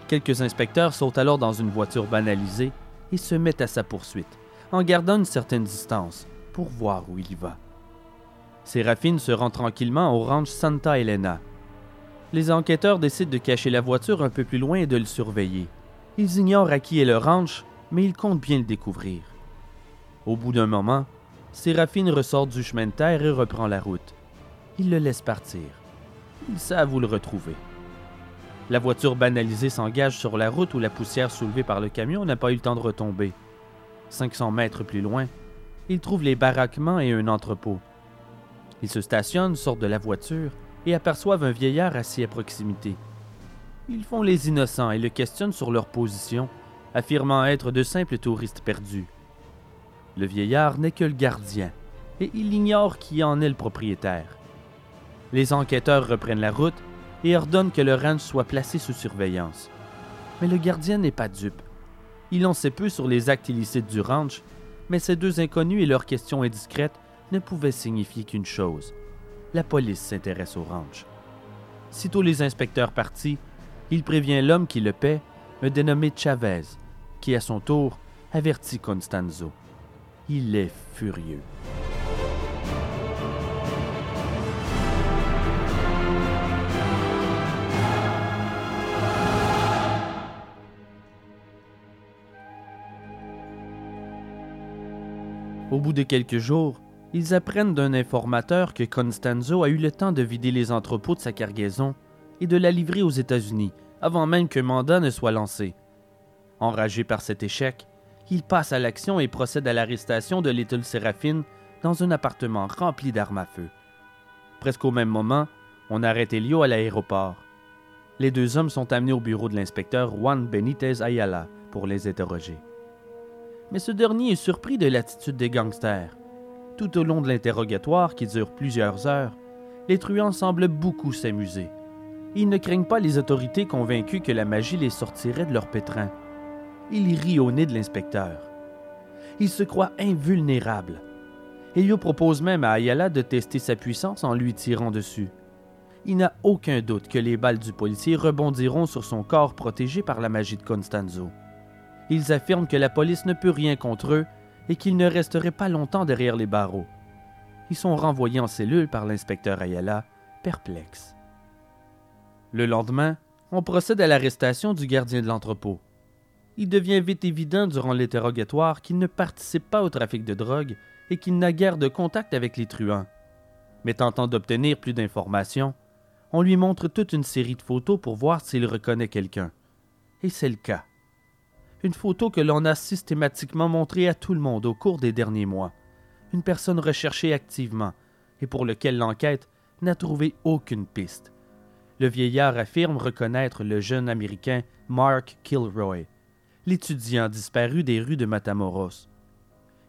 Quelques inspecteurs sautent alors dans une voiture banalisée et se mettent à sa poursuite, en gardant une certaine distance pour voir où il va. Séraphine se rend tranquillement au ranch Santa Elena. Les enquêteurs décident de cacher la voiture un peu plus loin et de le surveiller. Ils ignorent à qui est le ranch, mais ils comptent bien le découvrir. Au bout d'un moment, Séraphine ressort du chemin de terre et reprend la route. Ils le laissent partir. Ils savent où le retrouver. La voiture banalisée s'engage sur la route où la poussière soulevée par le camion n'a pas eu le temps de retomber. 500 mètres plus loin, ils trouvent les baraquements et un entrepôt. Ils se stationnent, sortent de la voiture et aperçoivent un vieillard assis à proximité. Ils font les innocents et le questionnent sur leur position, affirmant être de simples touristes perdus. Le vieillard n'est que le gardien, et il ignore qui en est le propriétaire. Les enquêteurs reprennent la route et ordonnent que le ranch soit placé sous surveillance. Mais le gardien n'est pas dupe. Il en sait peu sur les actes illicites du ranch, mais ces deux inconnus et leurs questions indiscrètes ne pouvaient signifier qu'une chose. La police s'intéresse au ranch. Sitôt les inspecteurs partis, il prévient l'homme qui le paie, un dénommé Chavez, qui à son tour avertit Constanzo. Il est furieux. Au bout de quelques jours, ils apprennent d'un informateur que Constanzo a eu le temps de vider les entrepôts de sa cargaison et de la livrer aux États-Unis avant même qu'un mandat ne soit lancé. Enragé par cet échec, il passe à l'action et procède à l'arrestation de Little Séraphine dans un appartement rempli d'armes à feu. Presque au même moment, on arrête Elio à l'aéroport. Les deux hommes sont amenés au bureau de l'inspecteur Juan Benitez Ayala pour les interroger. Mais ce dernier est surpris de l'attitude des gangsters. Tout au long de l'interrogatoire, qui dure plusieurs heures, les truands semblent beaucoup s'amuser. Ils ne craignent pas les autorités convaincues que la magie les sortirait de leur pétrin. Ils rient au nez de l'inspecteur. Ils se croient invulnérables. Elio propose même à Ayala de tester sa puissance en lui tirant dessus. Il n'a aucun doute que les balles du policier rebondiront sur son corps protégé par la magie de Constanzo. Ils affirment que la police ne peut rien contre eux et qu'ils ne resteraient pas longtemps derrière les barreaux. Ils sont renvoyés en cellule par l'inspecteur Ayala, perplexe. Le lendemain, on procède à l'arrestation du gardien de l'entrepôt. Il devient vite évident durant l'interrogatoire qu'il ne participe pas au trafic de drogue et qu'il n'a guère de contact avec les truands. Mais tentant d'obtenir plus d'informations, on lui montre toute une série de photos pour voir s'il reconnaît quelqu'un. Et c'est le cas. Une photo que l'on a systématiquement montrée à tout le monde au cours des derniers mois. Une personne recherchée activement et pour laquelle l'enquête n'a trouvé aucune piste. Le vieillard affirme reconnaître le jeune Américain Mark Kilroy, l'étudiant disparu des rues de Matamoros.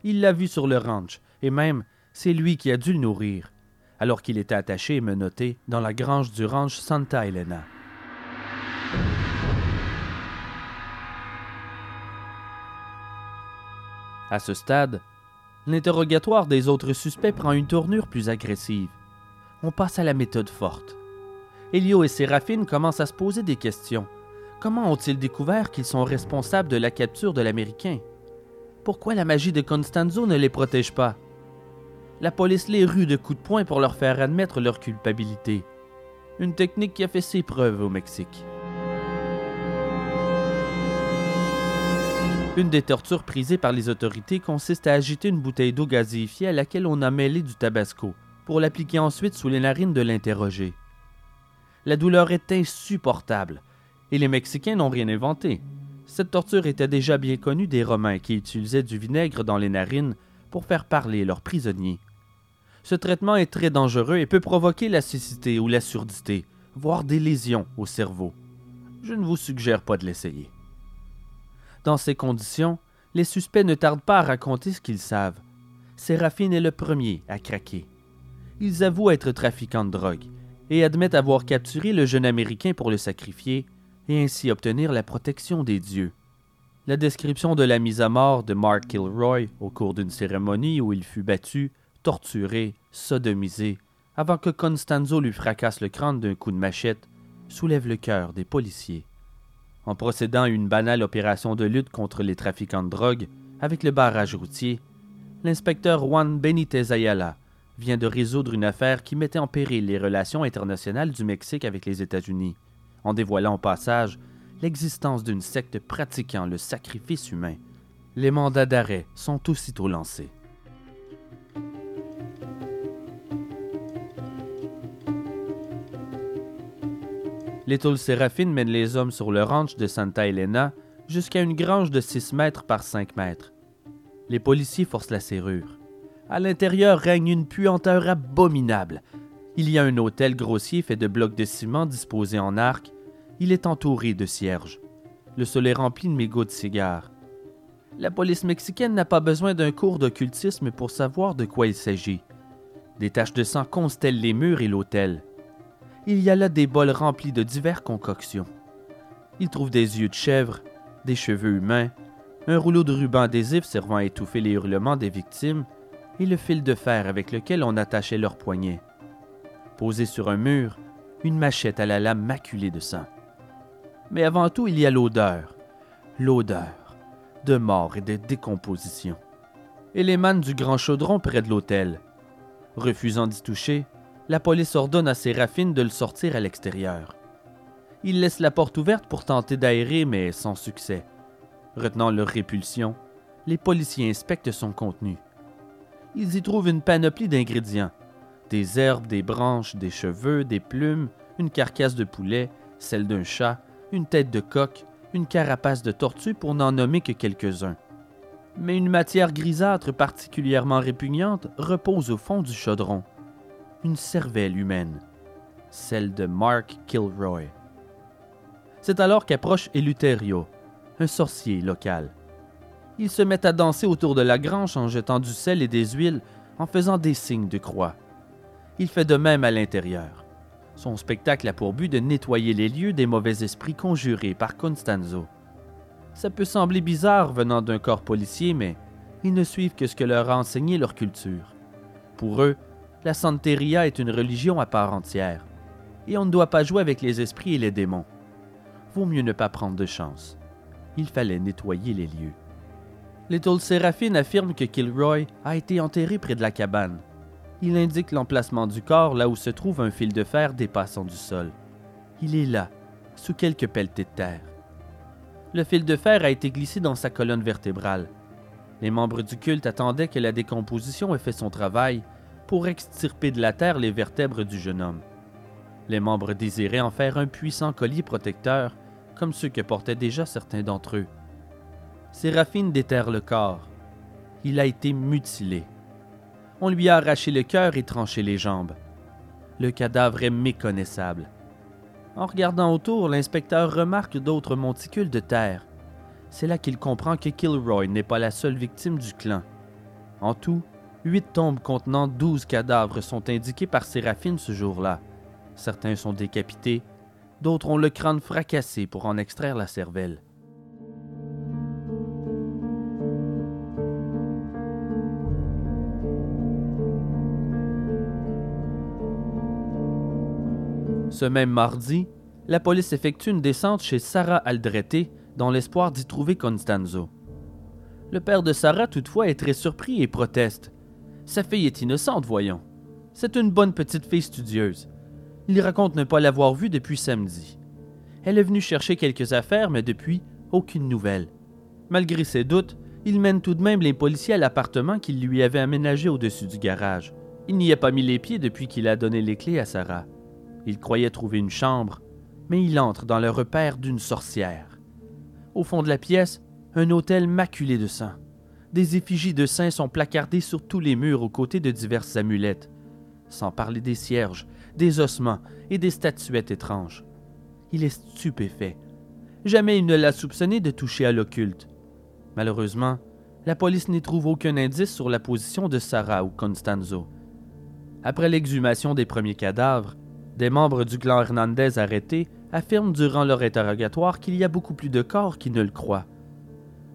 Il l'a vu sur le ranch et même, c'est lui qui a dû le nourrir, alors qu'il était attaché et menotté dans la grange du ranch Santa Elena. À ce stade, l'interrogatoire des autres suspects prend une tournure plus agressive. On passe à la méthode forte. Elio et Séraphine commencent à se poser des questions. Comment ont-ils découvert qu'ils sont responsables de la capture de l'Américain? Pourquoi la magie de Constanzo ne les protège pas? La police les rue de coups de poing pour leur faire admettre leur culpabilité. Une technique qui a fait ses preuves au Mexique. Une des tortures prisées par les autorités consiste à agiter une bouteille d'eau gazéifiée à laquelle on a mêlé du tabasco, pour l'appliquer ensuite sous les narines de l'interrogé. La douleur est insupportable, et les Mexicains n'ont rien inventé. Cette torture était déjà bien connue des Romains qui utilisaient du vinaigre dans les narines pour faire parler leurs prisonniers. Ce traitement est très dangereux et peut provoquer la cécité ou la surdité, voire des lésions au cerveau. Je ne vous suggère pas de l'essayer. Dans ces conditions, les suspects ne tardent pas à raconter ce qu'ils savent. Séraphine est le premier à craquer. Ils avouent être trafiquants de drogue et admettent avoir capturé le jeune Américain pour le sacrifier et ainsi obtenir la protection des dieux. La description de la mise à mort de Mark Kilroy au cours d'une cérémonie où il fut battu, torturé, sodomisé, avant que Constanzo lui fracasse le crâne d'un coup de machette, soulève le cœur des policiers. En procédant à une banale opération de lutte contre les trafiquants de drogue avec le barrage routier, l'inspecteur Juan Benitez Ayala vient de résoudre une affaire qui mettait en péril les relations internationales du Mexique avec les États-Unis, en dévoilant au passage l'existence d'une secte pratiquant le sacrifice humain. Les mandats d'arrêt sont aussitôt lancés. Little Séraphine mène les hommes sur le ranch de Santa Elena jusqu'à une grange de 6 mètres par 5 mètres. Les policiers forcent la serrure. À l'intérieur règne une puanteur abominable. Il y a un hôtel grossier fait de blocs de ciment disposés en arc. Il est entouré de cierges. Le sol est rempli de mégots de cigares. La police mexicaine n'a pas besoin d'un cours d'occultisme pour savoir de quoi il s'agit. Des taches de sang constellent les murs et l'autel. Il y a là des bols remplis de diverses concoctions. Ils trouvent des yeux de chèvre, des cheveux humains, un rouleau de ruban adhésif servant à étouffer les hurlements des victimes et le fil de fer avec lequel on attachait leurs poignets. Posé sur un mur, une machette à la lame maculée de sang. Mais avant tout, il y a l'odeur. L'odeur de mort et de décomposition. Elle émane du grand chaudron près de l'hôtel. Refusant d'y toucher, la police ordonne à Séraphine de le sortir à l'extérieur. Il laisse la porte ouverte pour tenter d'aérer, mais sans succès. Retenant leur répulsion, les policiers inspectent son contenu. Ils y trouvent une panoplie d'ingrédients. Des herbes, des branches, des cheveux, des plumes, une carcasse de poulet, celle d'un chat, une tête de coq, une carapace de tortue pour n'en nommer que quelques-uns. Mais une matière grisâtre particulièrement répugnante repose au fond du chaudron. Une cervelle humaine, celle de Mark Kilroy. C'est alors qu'approche Eleuterio, un sorcier local. Ils se mettent à danser autour de la grange en jetant du sel et des huiles, en faisant des signes de croix. Il fait de même à l'intérieur. Son spectacle a pour but de nettoyer les lieux des mauvais esprits conjurés par Constanzo. Ça peut sembler bizarre venant d'un corps policier, mais ils ne suivent que ce que leur a enseigné leur culture. Pour eux, la Santeria est une religion à part entière, et on ne doit pas jouer avec les esprits et les démons. Vaut mieux ne pas prendre de chance. Il fallait nettoyer les lieux. Little Séraphine affirme que Kilroy a été enterré près de la cabane. Il indique l'emplacement du corps là où se trouve un fil de fer dépassant du sol. Il est là, sous quelques pelletées de terre. Le fil de fer a été glissé dans sa colonne vertébrale. Les membres du culte attendaient que la décomposition ait fait son travail pour extirper de la terre les vertèbres du jeune homme. Les membres désiraient en faire un puissant collier protecteur, comme ceux que portaient déjà certains d'entre eux. Séraphine déterre le corps. Il a été mutilé. On lui a arraché le cœur et tranché les jambes. Le cadavre est méconnaissable. En regardant autour, l'inspecteur remarque d'autres monticules de terre. C'est là qu'il comprend que Kilroy n'est pas la seule victime du clan. En tout, 8 tombes contenant 12 cadavres sont indiquées par Séraphine ce jour-là. Certains sont décapités, d'autres ont le crâne fracassé pour en extraire la cervelle. Ce même mardi, la police effectue une descente chez Sarah Aldrete dans l'espoir d'y trouver Constanzo. Le père de Sarah, toutefois, est très surpris et proteste. Sa fille est innocente, voyons. C'est une bonne petite fille studieuse. Il raconte ne pas l'avoir vue depuis samedi. Elle est venue chercher quelques affaires, mais depuis, aucune nouvelle. Malgré ses doutes, il mène tout de même les policiers à l'appartement qu'il lui avait aménagé au-dessus du garage. Il n'y a pas mis les pieds depuis qu'il a donné les clés à Sarah. Il croyait trouver une chambre, mais il entre dans le repère d'une sorcière. Au fond de la pièce, un autel maculé de sang. Des effigies de saints sont placardées sur tous les murs aux côtés de diverses amulettes, sans parler des cierges, des ossements et des statuettes étranges. Il est stupéfait. Jamais il ne l'a soupçonné de toucher à l'occulte. Malheureusement, la police n'y trouve aucun indice sur la position de Sarah ou Constanzo. Après l'exhumation des premiers cadavres, des membres du clan Hernandez arrêtés affirment durant leur interrogatoire qu'il y a beaucoup plus de corps qu'ils ne le croient.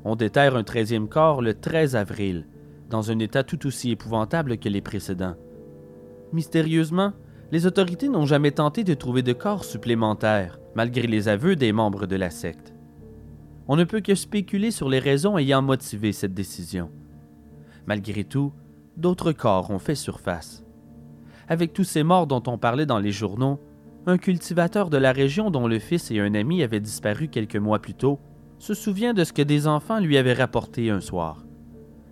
On déterre un 13e corps le 13 avril, dans un état tout aussi épouvantable que les précédents. Mystérieusement, les autorités n'ont jamais tenté de trouver de corps supplémentaires, malgré les aveux des membres de la secte. On ne peut que spéculer sur les raisons ayant motivé cette décision. Malgré tout, d'autres corps ont fait surface. Avec tous ces morts dont on parlait dans les journaux, un cultivateur de la région dont le fils et un ami avaient disparu quelques mois plus tôt se souvient de ce que des enfants lui avaient rapporté un soir.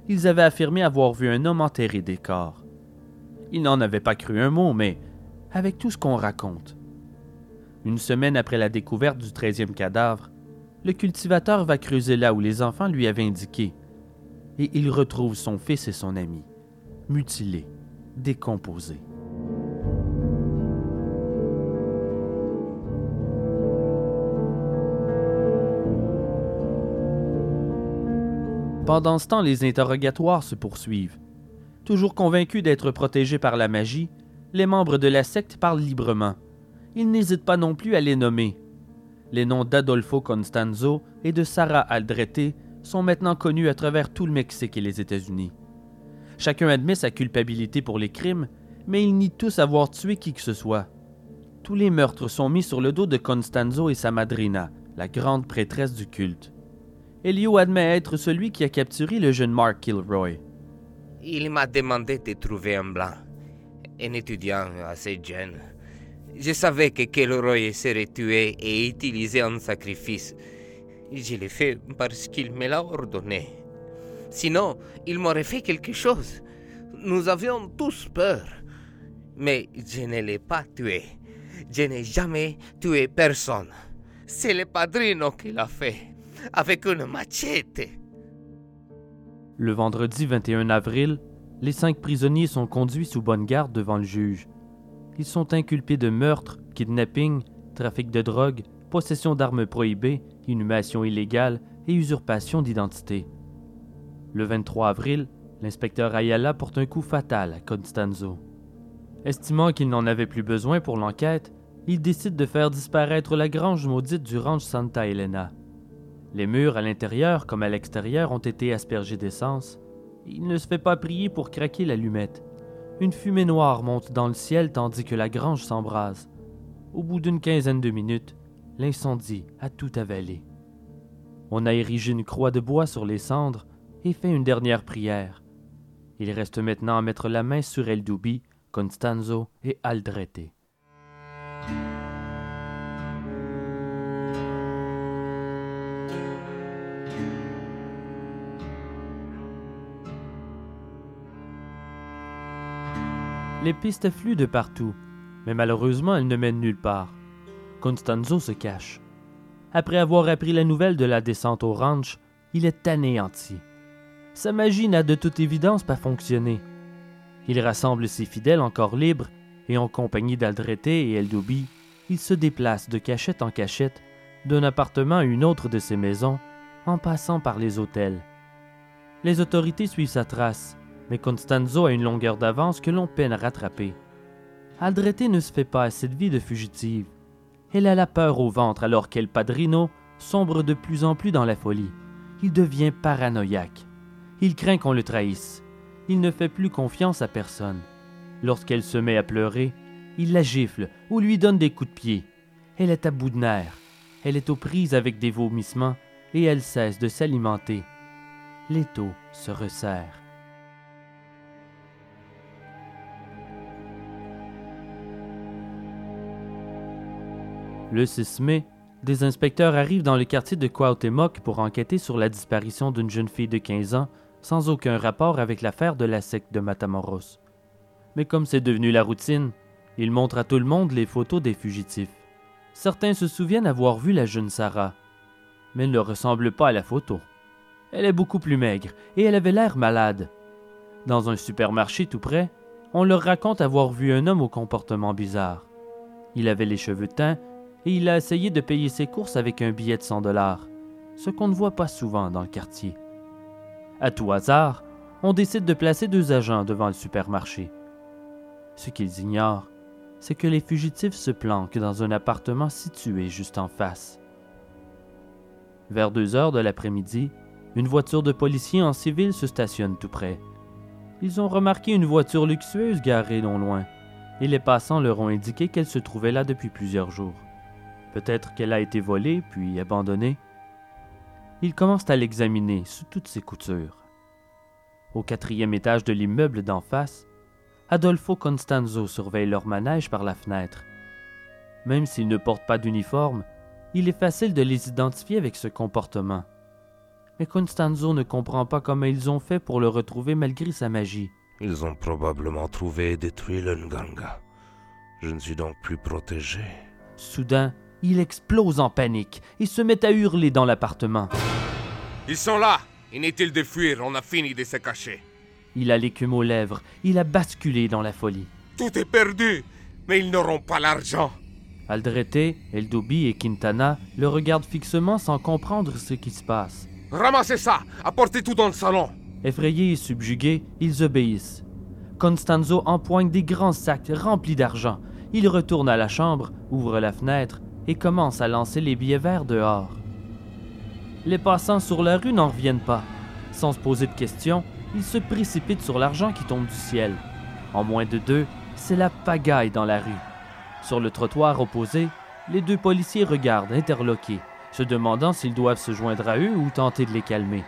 Ils avaient affirmé avoir vu un homme enterrer des corps. Il n'en avait pas cru un mot, mais avec tout ce qu'on raconte. Une semaine après la découverte du 13e cadavre, le cultivateur va creuser là où les enfants lui avaient indiqué, et il retrouve son fils et son ami, mutilés, décomposés. Pendant ce temps, les interrogatoires se poursuivent. Toujours convaincus d'être protégés par la magie, les membres de la secte parlent librement. Ils n'hésitent pas non plus à les nommer. Les noms d'Adolfo Constanzo et de Sarah Aldrete sont maintenant connus à travers tout le Mexique et les États-Unis. Chacun admet sa culpabilité pour les crimes, mais ils nient tous avoir tué qui que ce soit. Tous les meurtres sont mis sur le dos de Constanzo et sa madrina, la grande prêtresse du culte. Elio admet être celui qui a capturé le jeune Mark Kilroy. Il m'a demandé de trouver un blanc, un étudiant assez jeune. Je savais que Kilroy serait tué et utilisé en sacrifice. Je l'ai fait parce qu'il me l'a ordonné. Sinon, il m'aurait fait quelque chose. Nous avions tous peur. Mais je ne l'ai pas tué. Je n'ai jamais tué personne. C'est le padrino qui l'a fait. Avec une machette. Le vendredi 21 avril, les 5 prisonniers sont conduits sous bonne garde devant le juge. Ils sont inculpés de meurtre, kidnapping, trafic de drogue, possession d'armes prohibées, inhumation illégale et usurpation d'identité. Le 23 avril, l'inspecteur Ayala porte un coup fatal à Constanzo. Estimant qu'il n'en avait plus besoin pour l'enquête, il décide de faire disparaître la grange maudite du ranch Santa Elena. Les murs à l'intérieur comme à l'extérieur ont été aspergés d'essence. Il ne se fait pas prier pour craquer l'allumette. Une fumée noire monte dans le ciel tandis que la grange s'embrase. Au bout d'une quinzaine de minutes, l'incendie a tout avalé. On a érigé une croix de bois sur les cendres et fait une dernière prière. Il reste maintenant à mettre la main sur El Dubí, Constanzo et Aldrete. Les pistes fluent de partout, mais malheureusement elles ne mènent nulle part. Constanzo se cache. Après avoir appris la nouvelle de la descente au ranch, il est anéanti. Sa magie n'a de toute évidence pas fonctionné. Il rassemble ses fidèles encore libres et en compagnie d'Aldrete et El Dubí, il se déplace de cachette en cachette, d'un appartement à une autre de ses maisons, en passant par les hôtels. Les autorités suivent sa trace, mais Constanzo a une longueur d'avance que l'on peine à rattraper. Aldrete ne se fait pas à cette vie de fugitive. Elle a la peur au ventre alors qu'El Padrino sombre de plus en plus dans la folie. Il devient paranoïaque. Il craint qu'on le trahisse. Il ne fait plus confiance à personne. Lorsqu'elle se met à pleurer, il la gifle ou lui donne des coups de pied. Elle est à bout de nerfs. Elle est aux prises avec des vomissements et elle cesse de s'alimenter. L'étau se resserre. Le 6 mai, des inspecteurs arrivent dans le quartier de Cuauhtémoc pour enquêter sur la disparition d'une jeune fille de 15 ans sans aucun rapport avec l'affaire de la secte de Matamoros. Mais comme c'est devenu la routine, ils montrent à tout le monde les photos des fugitifs. Certains se souviennent avoir vu la jeune Sarah, mais elle ne ressemble pas à la photo. Elle est beaucoup plus maigre et elle avait l'air malade. Dans un supermarché tout près, on leur raconte avoir vu un homme au comportement bizarre. Il avait les cheveux teints et il a essayé de payer ses courses avec un billet de $100, ce qu'on ne voit pas souvent dans le quartier. À tout hasard, on décide de placer 2 agents devant le supermarché. Ce qu'ils ignorent, c'est que les fugitifs se planquent dans un appartement situé juste en face. Vers 2 heures de l'après-midi, une voiture de policiers en civil se stationne tout près. Ils ont remarqué une voiture luxueuse garée non loin, et les passants leur ont indiqué qu'elle se trouvait là depuis plusieurs jours. Peut-être qu'elle a été volée puis abandonnée. Ils commencent à l'examiner sous toutes ses coutures. Au 4e étage de l'immeuble d'en face, Adolfo Constanzo surveille leur manège par la fenêtre. Même s'ils ne portent pas d'uniforme, il est facile de les identifier avec ce comportement. Mais Constanzo ne comprend pas comment ils ont fait pour le retrouver malgré sa magie. Ils ont probablement trouvé et détruit le Nganga. Je ne suis donc plus protégé. Soudain, il explose en panique et se met à hurler dans l'appartement. Ils sont là! Inutile de fuir, on a fini de se cacher. Il a l'écume aux lèvres, il a basculé dans la folie. Tout est perdu, mais ils n'auront pas l'argent. Aldrete, El Dubí et Quintana le regardent fixement sans comprendre ce qui se passe. Ramassez ça, apportez tout dans le salon. Effrayés et subjugués, ils obéissent. Constanzo empoigne des grands sacs remplis d'argent. Il retourne à la chambre, ouvre la fenêtre et commence à lancer les billets verts dehors. Les passants sur la rue n'en reviennent pas. Sans se poser de questions, ils se précipitent sur l'argent qui tombe du ciel. En moins de 2, c'est la pagaille dans la rue. Sur le trottoir opposé, les 2 policiers regardent, interloqués, se demandant s'ils doivent se joindre à eux ou tenter de les calmer.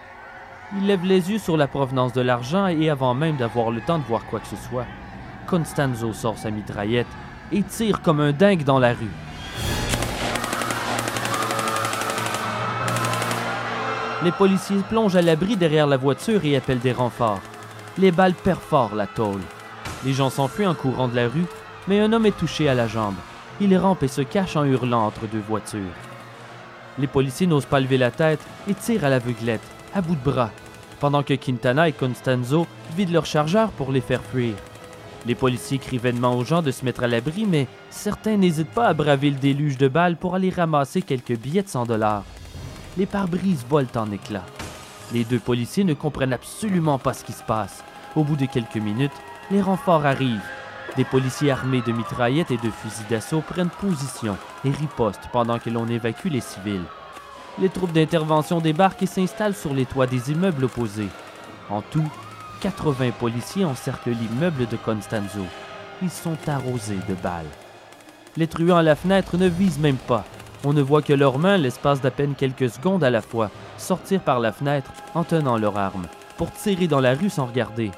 Ils lèvent les yeux sur la provenance de l'argent et avant même d'avoir le temps de voir quoi que ce soit, Constanzo sort sa mitraillette et tire comme un dingue dans la rue. Les policiers plongent à l'abri derrière la voiture et appellent des renforts. Les balles perforent la tôle. Les gens s'enfuient en courant de la rue, mais un homme est touché à la jambe. Il rampe et se cache en hurlant entre 2 voitures. Les policiers n'osent pas lever la tête et tirent à l'aveuglette, à bout de bras, pendant que Quintana et Constanzo vident leurs chargeurs pour les faire fuir. Les policiers crient vainement aux gens de se mettre à l'abri, mais certains n'hésitent pas à braver le déluge de balles pour aller ramasser quelques billets de $100. Les pare-brises volent en éclats. Les 2 policiers ne comprennent absolument pas ce qui se passe. Au bout de quelques minutes, les renforts arrivent. Des policiers armés de mitraillettes et de fusils d'assaut prennent position et ripostent pendant que l'on évacue les civils. Les troupes d'intervention débarquent et s'installent sur les toits des immeubles opposés. En tout, 80 policiers encerclent l'immeuble de Constanzo. Ils sont arrosés de balles. Les truands à la fenêtre ne visent même pas. On ne voit que leurs mains, l'espace d'à peine quelques secondes à la fois, sortir par la fenêtre en tenant leurs armes, pour tirer dans la rue sans regarder.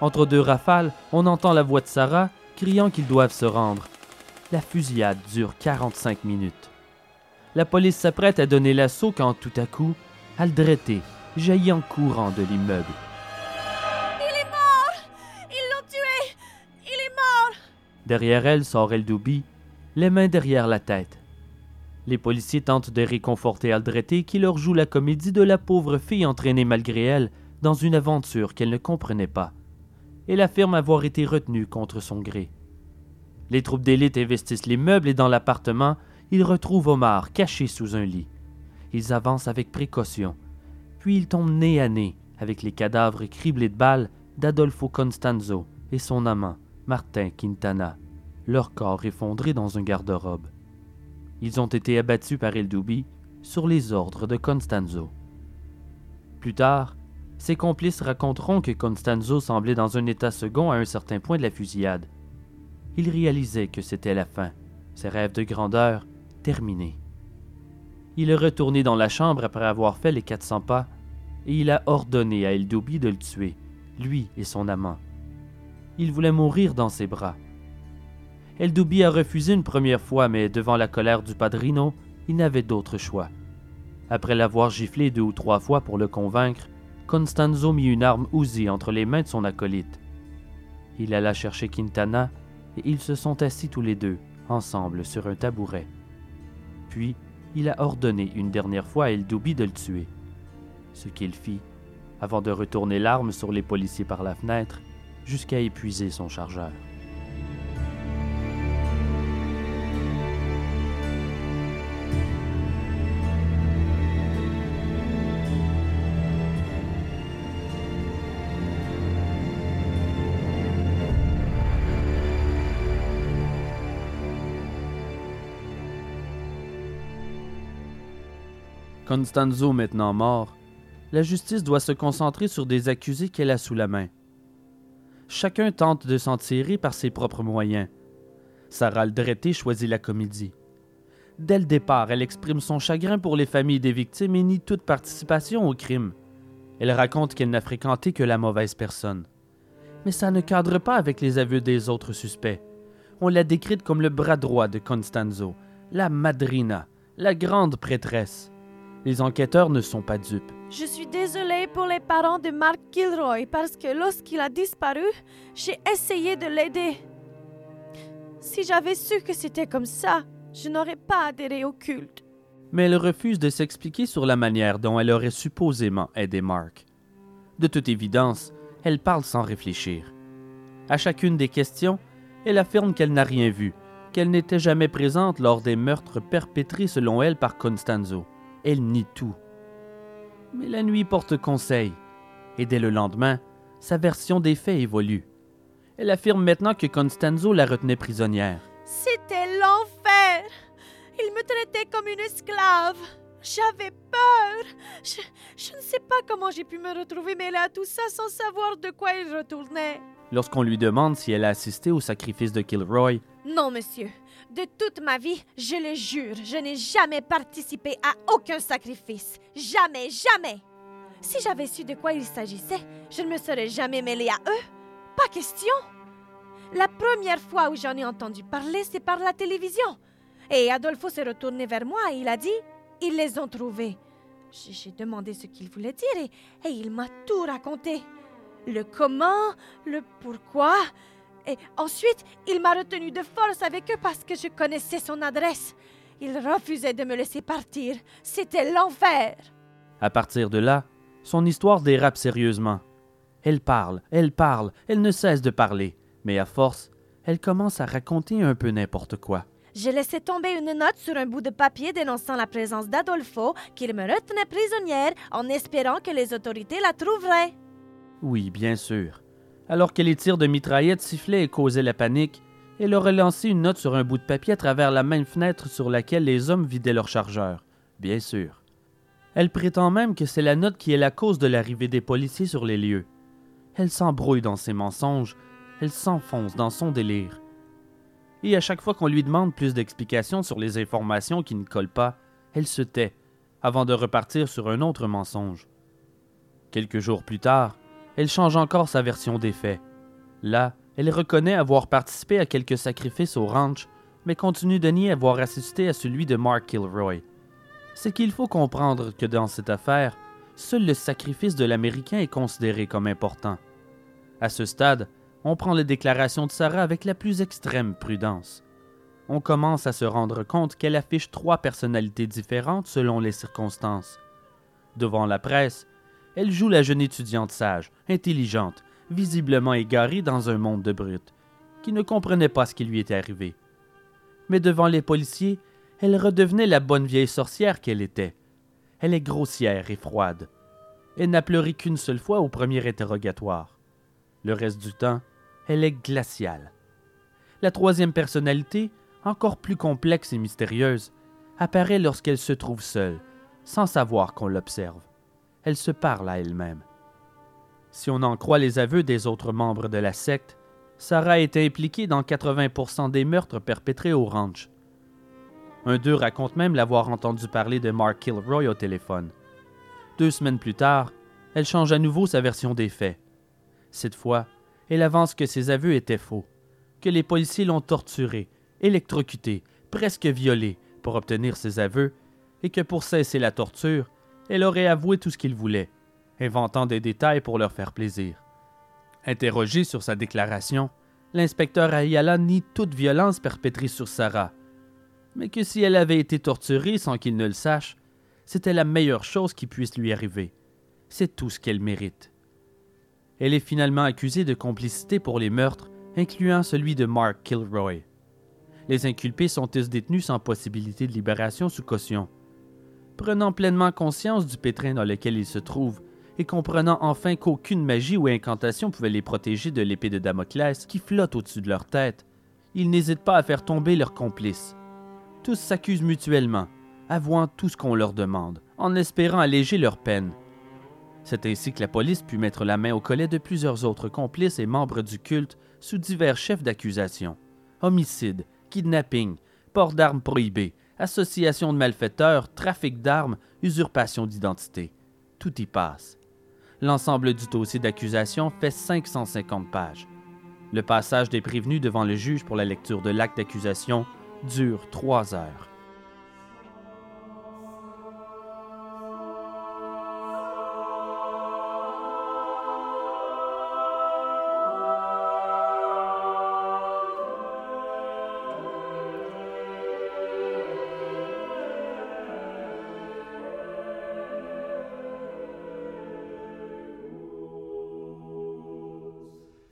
Entre 2 rafales, on entend la voix de Sarah criant qu'ils doivent se rendre. La fusillade dure 45 minutes. La police s'apprête à donner l'assaut quand tout à coup, Aldrete jaillit en courant de l'immeuble. Il est mort! Ils l'ont tué! Il est Derrière elle sort El Dubí, les mains derrière la tête. Les policiers tentent de réconforter Aldrete qui leur joue la comédie de la pauvre fille entraînée malgré elle dans une aventure qu'elle ne comprenait pas. Elle affirme avoir été retenue contre son gré. Les troupes d'élite investissent les meubles et dans l'appartement, ils retrouvent Omar caché sous un lit. Ils avancent avec précaution, puis ils tombent nez à nez avec les cadavres criblés de balles d'Adolfo Constanzo et son amant, Martin Quintana, leur corps effondré dans un garde-robe. Ils ont été abattus par El Dubí sur les ordres de Constanzo. Plus tard, ses complices raconteront que Constanzo semblait dans un état second à un certain point de la fusillade. Il réalisait que c'était la fin, ses rêves de grandeur terminés. Il est retourné dans la chambre après avoir fait les 400 pas et il a ordonné à El Dubí de le tuer, lui et son amant. Il voulait mourir dans ses bras. El Dubí a refusé une première fois, mais devant la colère du padrino, il n'avait d'autre choix. Après l'avoir giflé 2 ou 3 fois pour le convaincre, Constanzo mit une arme Uzi entre les mains de son acolyte. Il alla chercher Quintana et ils se sont assis tous les deux, ensemble, sur un tabouret. Puis, il a ordonné une dernière fois à El Dubí de le tuer. Ce qu'il fit, avant de retourner l'arme sur les policiers par la fenêtre, jusqu'à épuiser son chargeur. Constanzo maintenant mort, la justice doit se concentrer sur des accusés qu'elle a sous la main. Chacun tente de s'en tirer par ses propres moyens. Sarah Aldrete choisit la comédie. Dès le départ, elle exprime son chagrin pour les familles des victimes et nie toute participation au crime. Elle raconte qu'elle n'a fréquenté que la mauvaise personne. Mais ça ne cadre pas avec les aveux des autres suspects. On l'a décrite comme le bras droit de Constanzo, la madrina, la grande prêtresse. Les enquêteurs ne sont pas dupes. Je suis désolée pour les parents de Mark Kilroy parce que lorsqu'il a disparu, j'ai essayé de l'aider. Si j'avais su que c'était comme ça, je n'aurais pas adhéré au culte. Mais elle refuse de s'expliquer sur la manière dont elle aurait supposément aidé Mark. De toute évidence, elle parle sans réfléchir. À chacune des questions, elle affirme qu'elle n'a rien vu, qu'elle n'était jamais présente lors des meurtres perpétrés selon elle par Constanzo. Elle nie tout. Mais la nuit porte conseil, et dès le lendemain, sa version des faits évolue. Elle affirme maintenant que Constanzo la retenait prisonnière. C'était l'enfer! Il me traitait comme une esclave. J'avais peur. Je ne sais pas comment j'ai pu me retrouver mêlée à tout ça sans savoir de quoi il retournait. Lorsqu'on lui demande si elle a assisté au sacrifice de Kilroy... Non, monsieur. De toute ma vie, je le jure, je n'ai jamais participé à aucun sacrifice. Jamais, jamais. Si j'avais su de quoi il s'agissait, je ne me serais jamais mêlée à eux. Pas question. La première fois où j'en ai entendu parler, c'est par la télévision. Et Adolfo s'est retourné vers moi et il a dit « Ils les ont trouvés ». J'ai demandé ce qu'il voulait dire et il m'a tout raconté. Le comment, le pourquoi... Et ensuite, il m'a retenue de force avec eux parce que je connaissais son adresse. Il refusait de me laisser partir. C'était l'enfer. À partir de là, son histoire dérape sérieusement. Elle parle, elle ne cesse de parler. Mais à force, elle commence à raconter un peu n'importe quoi. J'ai laissé tomber une note sur un bout de papier dénonçant la présence d'Adolfo, qu'il me retenait prisonnière en espérant que les autorités la trouveraient. Oui, bien sûr. Alors que les tirs de mitraillettes sifflaient et causaient la panique, elle aurait lancé une note sur un bout de papier à travers la même fenêtre sur laquelle les hommes vidaient leurs chargeurs. Bien sûr. Elle prétend même que c'est la note qui est la cause de l'arrivée des policiers sur les lieux. Elle s'embrouille dans ses mensonges, elle s'enfonce dans son délire. Et à chaque fois qu'on lui demande plus d'explications sur les informations qui ne collent pas, elle se tait, avant de repartir sur un autre mensonge. Quelques jours plus tard, elle change encore sa version des faits. Là, elle reconnaît avoir participé à quelques sacrifices au ranch, mais continue de nier avoir assisté à celui de Mark Kilroy. C'est qu'il faut comprendre que dans cette affaire, seul le sacrifice de l'Américain est considéré comme important. À ce stade, on prend les déclarations de Sarah avec la plus extrême prudence. On commence à se rendre compte qu'elle affiche 3 personnalités différentes selon les circonstances. Devant la presse, elle joue la jeune étudiante sage, intelligente, visiblement égarée dans un monde de brutes, qui ne comprenait pas ce qui lui était arrivé. Mais devant les policiers, elle redevenait la bonne vieille sorcière qu'elle était. Elle est grossière et froide. Elle n'a pleuré qu'une seule fois au premier interrogatoire. Le reste du temps, elle est glaciale. La 3e personnalité, encore plus complexe et mystérieuse, apparaît lorsqu'elle se trouve seule, sans savoir qu'on l'observe. Elle se parle à elle-même. Si on en croit les aveux des autres membres de la secte, Sarah est impliquée dans 80% des meurtres perpétrés au ranch. Un d'eux raconte même l'avoir entendu parler de Mark Kilroy au téléphone. 2 semaines plus tard, elle change à nouveau sa version des faits. Cette fois, elle avance que ses aveux étaient faux, que les policiers l'ont torturée, électrocutée, presque violée pour obtenir ses aveux, et que pour cesser la torture, elle aurait avoué tout ce qu'il voulait, inventant des détails pour leur faire plaisir. Interrogé sur sa déclaration, l'inspecteur Ayala nie toute violence perpétrée sur Sarah, mais que si elle avait été torturée sans qu'il ne le sache, c'était la meilleure chose qui puisse lui arriver. C'est tout ce qu'elle mérite. Elle est finalement accusée de complicité pour les meurtres, incluant celui de Mark Kilroy. Les inculpés sont tous détenus sans possibilité de libération sous caution. Prenant pleinement conscience du pétrin dans lequel ils se trouvent et comprenant enfin qu'aucune magie ou incantation pouvait les protéger de l'épée de Damoclès qui flotte au-dessus de leur tête, ils n'hésitent pas à faire tomber leurs complices. Tous s'accusent mutuellement, avouant tout ce qu'on leur demande, en espérant alléger leur peine. C'est ainsi que la police put mettre la main au collet de plusieurs autres complices et membres du culte sous divers chefs d'accusation. Homicide, kidnapping, port d'armes prohibées, association de malfaiteurs, trafic d'armes, usurpation d'identité. Tout y passe. L'ensemble du dossier d'accusation fait 550 pages. Le passage des prévenus devant le juge pour la lecture de l'acte d'accusation dure 3 heures.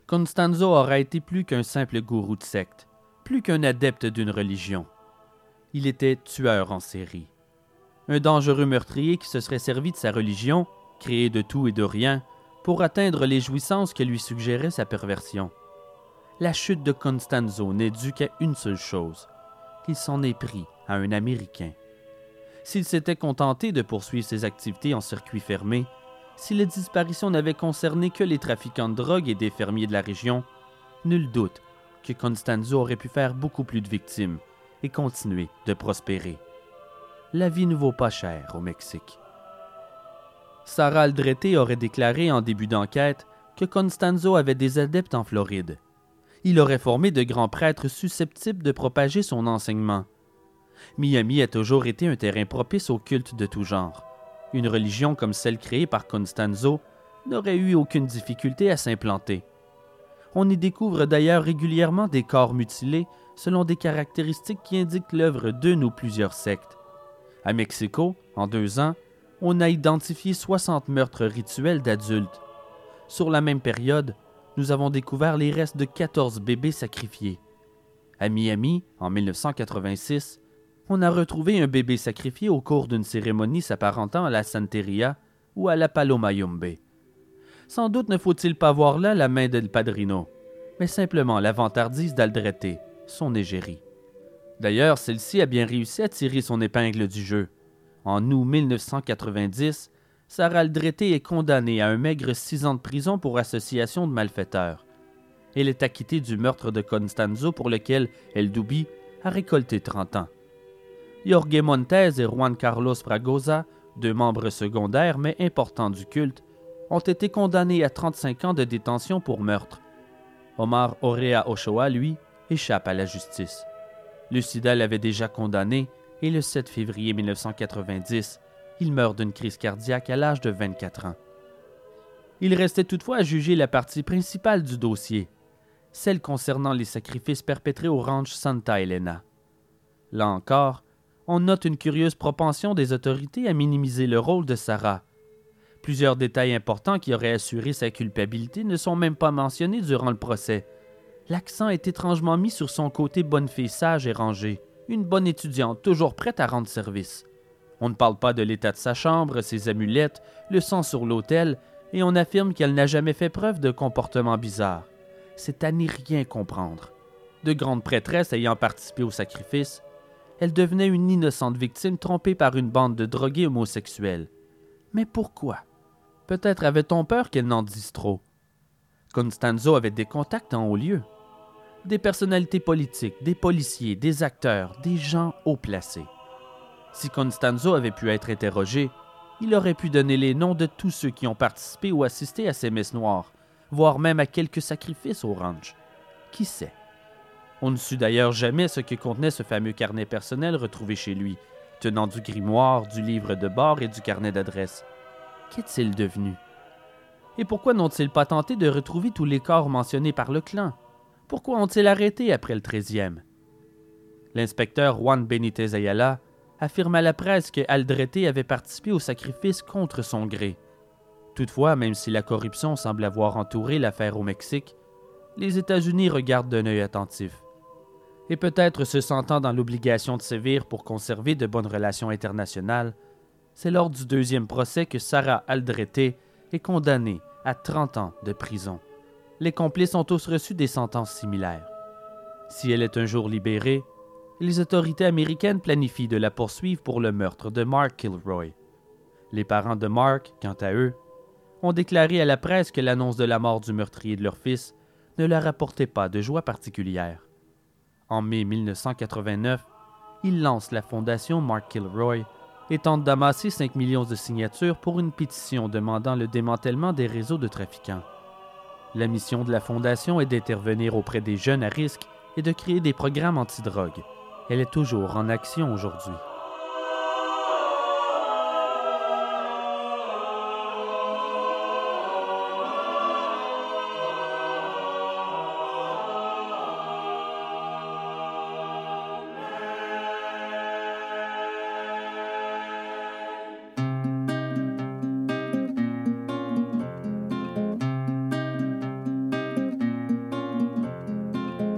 Constanzo aura été plus qu'un simple gourou de secte, plus qu'un adepte d'une religion. Il était tueur en série. Un dangereux meurtrier qui se serait servi de sa religion, créée de tout et de rien, pour atteindre les jouissances que lui suggérait sa perversion. La chute de Constanzo n'est due qu'à une seule chose, qu'il s'en est pris à un Américain. S'il s'était contenté de poursuivre ses activités en circuit fermé, si les disparitions n'avaient concerné que les trafiquants de drogue et des fermiers de la région, nul doute que Constanzo aurait pu faire beaucoup plus de victimes et continuer de prospérer. La vie ne vaut pas cher au Mexique. Sarah Aldrete aurait déclaré en début d'enquête que Constanzo avait des adeptes en Floride. Il aurait formé de grands prêtres susceptibles de propager son enseignement. Miami a toujours été un terrain propice au culte de tout genre. Une religion comme celle créée par Constanzo n'aurait eu aucune difficulté à s'implanter. On y découvre d'ailleurs régulièrement des corps mutilés selon des caractéristiques qui indiquent l'œuvre d'une ou plusieurs sectes. À Mexico, en 2 ans, on a identifié 60 meurtres rituels d'adultes. Sur la même période, nous avons découvert les restes de 14 bébés sacrifiés. À Miami, en 1986, on a retrouvé un bébé sacrifié au cours d'une cérémonie s'apparentant à la Santeria ou à la Palo Mayombe. Sans doute ne faut-il pas voir là la main d'El Padrino, mais simplement la vantardise d'Aldrete, son égérie. D'ailleurs, celle-ci a bien réussi à tirer son épingle du jeu. En août 1990, Sarah Aldrete est condamnée à un maigre 6 ans de prison pour association de malfaiteurs. Elle est acquittée du meurtre de Constanzo pour lequel El Dubí a récolté 30 ans. Jorge Montes et Juan Carlos Fragosa, 2 membres secondaires mais importants du culte, ont été condamnés à 35 ans de détention pour meurtre. Omar Orea Ochoa, lui, échappe à la justice. Le sida l'avait déjà condamné et le 7 février 1990, il meurt d'une crise cardiaque à l'âge de 24 ans. Il restait toutefois à juger la partie principale du dossier, celle concernant les sacrifices perpétrés au ranch Santa Elena. Là encore, on note une curieuse propension des autorités à minimiser le rôle de Sarah. Plusieurs détails importants qui auraient assuré sa culpabilité ne sont même pas mentionnés durant le procès. L'accent est étrangement mis sur son côté bonne fille sage et rangée, une bonne étudiante toujours prête à rendre service. On ne parle pas de l'état de sa chambre, ses amulettes, le sang sur l'autel, et on affirme qu'elle n'a jamais fait preuve de comportement bizarre. C'est à n'y rien comprendre. De grande prêtresse ayant participé au sacrifice, elle devenait une innocente victime trompée par une bande de drogués homosexuels. Mais pourquoi? Peut-être avait-on peur qu'elle n'en dise trop. Constanzo avait des contacts en haut lieu. Des personnalités politiques, des policiers, des acteurs, des gens haut placés. Si Constanzo avait pu être interrogé, il aurait pu donner les noms de tous ceux qui ont participé ou assisté à ces messes noires, voire même à quelques sacrifices au ranch. Qui sait? On ne sut d'ailleurs jamais ce que contenait ce fameux carnet personnel retrouvé chez lui, tenant du grimoire, du livre de bord et du carnet d'adresse. Qu'est-il devenu? Et pourquoi n'ont-ils pas tenté de retrouver tous les corps mentionnés par le clan? Pourquoi ont-ils arrêté après le 13e? L'inspecteur Juan Benitez Ayala affirme à la presse que Aldrete avait participé au sacrifice contre son gré. Toutefois, même si la corruption semble avoir entouré l'affaire au Mexique, les États-Unis regardent d'un œil attentif. Et peut-être se sentant dans l'obligation de sévir pour conserver de bonnes relations internationales, c'est lors du 2e procès que Sarah Aldrete est condamnée à 30 ans de prison. Les complices ont tous reçu des sentences similaires. Si elle est un jour libérée, les autorités américaines planifient de la poursuivre pour le meurtre de Mark Kilroy. Les parents de Mark, quant à eux, ont déclaré à la presse que l'annonce de la mort du meurtrier de leur fils ne leur apportait pas de joie particulière. En mai 1989, ils lancent la fondation Mark Kilroy et tentent d'amasser 5 millions de signatures pour une pétition demandant le démantèlement des réseaux de trafiquants. La mission de la fondation est d'intervenir auprès des jeunes à risque et de créer des programmes antidrogue. Elle est toujours en action aujourd'hui.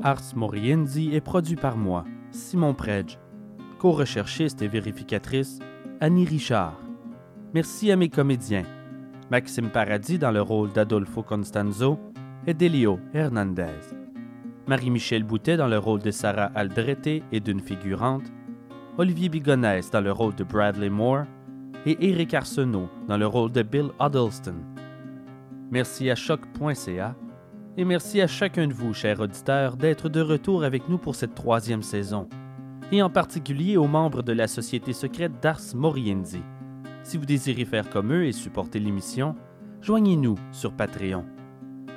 Ars Moriendi est produit par moi, Simon Predge, co-recherchiste et vérificatrice, Annie Richard. Merci à mes comédiens, Maxime Paradis dans le rôle d'Adolfo Constanzo et d'Elio Hernandez, Marie-Michelle Boutet dans le rôle de Sarah Aldrete et d'une figurante, Olivier Bigonès dans le rôle de Bradley Moore et Éric Arsenault dans le rôle de Bill Huddleston. Merci à Choc.ca. Et merci à chacun de vous, chers auditeurs, d'être de retour avec nous pour cette 3e saison, et en particulier aux membres de la Société secrète d'Ars Moriendi. Si vous désirez faire comme eux et supporter l'émission, joignez-nous sur Patreon.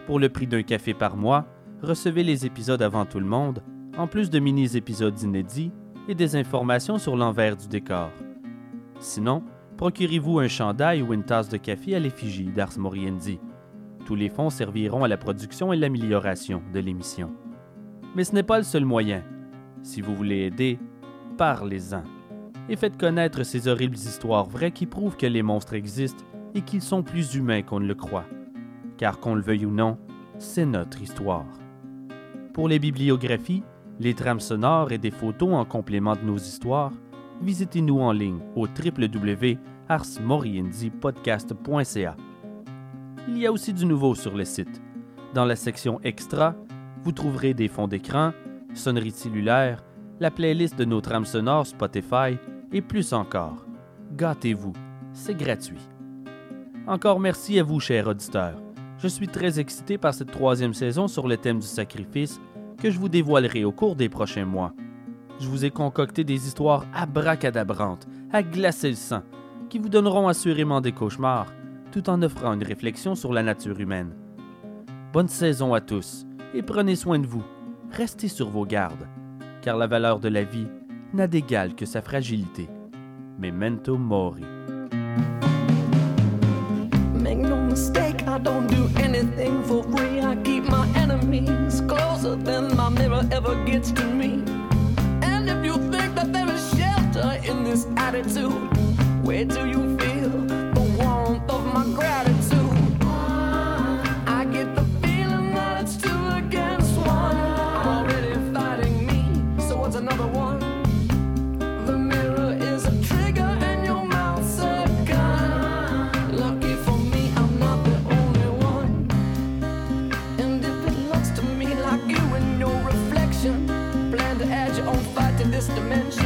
Pour le prix d'un café par mois, recevez les épisodes avant tout le monde, en plus de mini-épisodes inédits et des informations sur l'envers du décor. Sinon, procurez-vous un chandail ou une tasse de café à l'effigie d'Ars Moriendi. Tous les fonds serviront à la production et l'amélioration de l'émission. Mais ce n'est pas le seul moyen. Si vous voulez aider, parlez-en. Et faites connaître ces horribles histoires vraies qui prouvent que les monstres existent et qu'ils sont plus humains qu'on ne le croit. Car qu'on le veuille ou non, c'est notre histoire. Pour les bibliographies, les trames sonores et des photos en complément de nos histoires, visitez-nous en ligne au www.arsmoriendipodcast.ca. Il y a aussi du nouveau sur le site. Dans la section Extra, vous trouverez des fonds d'écran, sonneries cellulaires, la playlist de nos trames sonores Spotify et plus encore. Gâtez-vous, c'est gratuit. Encore merci à vous, chers auditeurs. Je suis très excité par cette 3e saison sur le thème du sacrifice que je vous dévoilerai au cours des prochains mois. Je vous ai concocté des histoires abracadabrantes, à glacer le sang, qui vous donneront assurément des cauchemars, tout en offrant une réflexion sur la nature humaine. Bonne saison à tous, et prenez soin de vous. Restez sur vos gardes, car la valeur de la vie n'a d'égal que sa fragilité. Memento mori. Make no mistake, I don't do anything for free. I keep my enemies. closer than my mirror ever gets to me. And if you think that there is shelter in this attitude, where do you feel the warmth of my gratitude? I get the feeling that it's two against one. I'm already fighting me, so what's another one? The mirror is a trigger and your mouth's a gun. Lucky for me, I'm not the only one. And if it looks to me like you and your reflection plan to add your own fight to this dimension,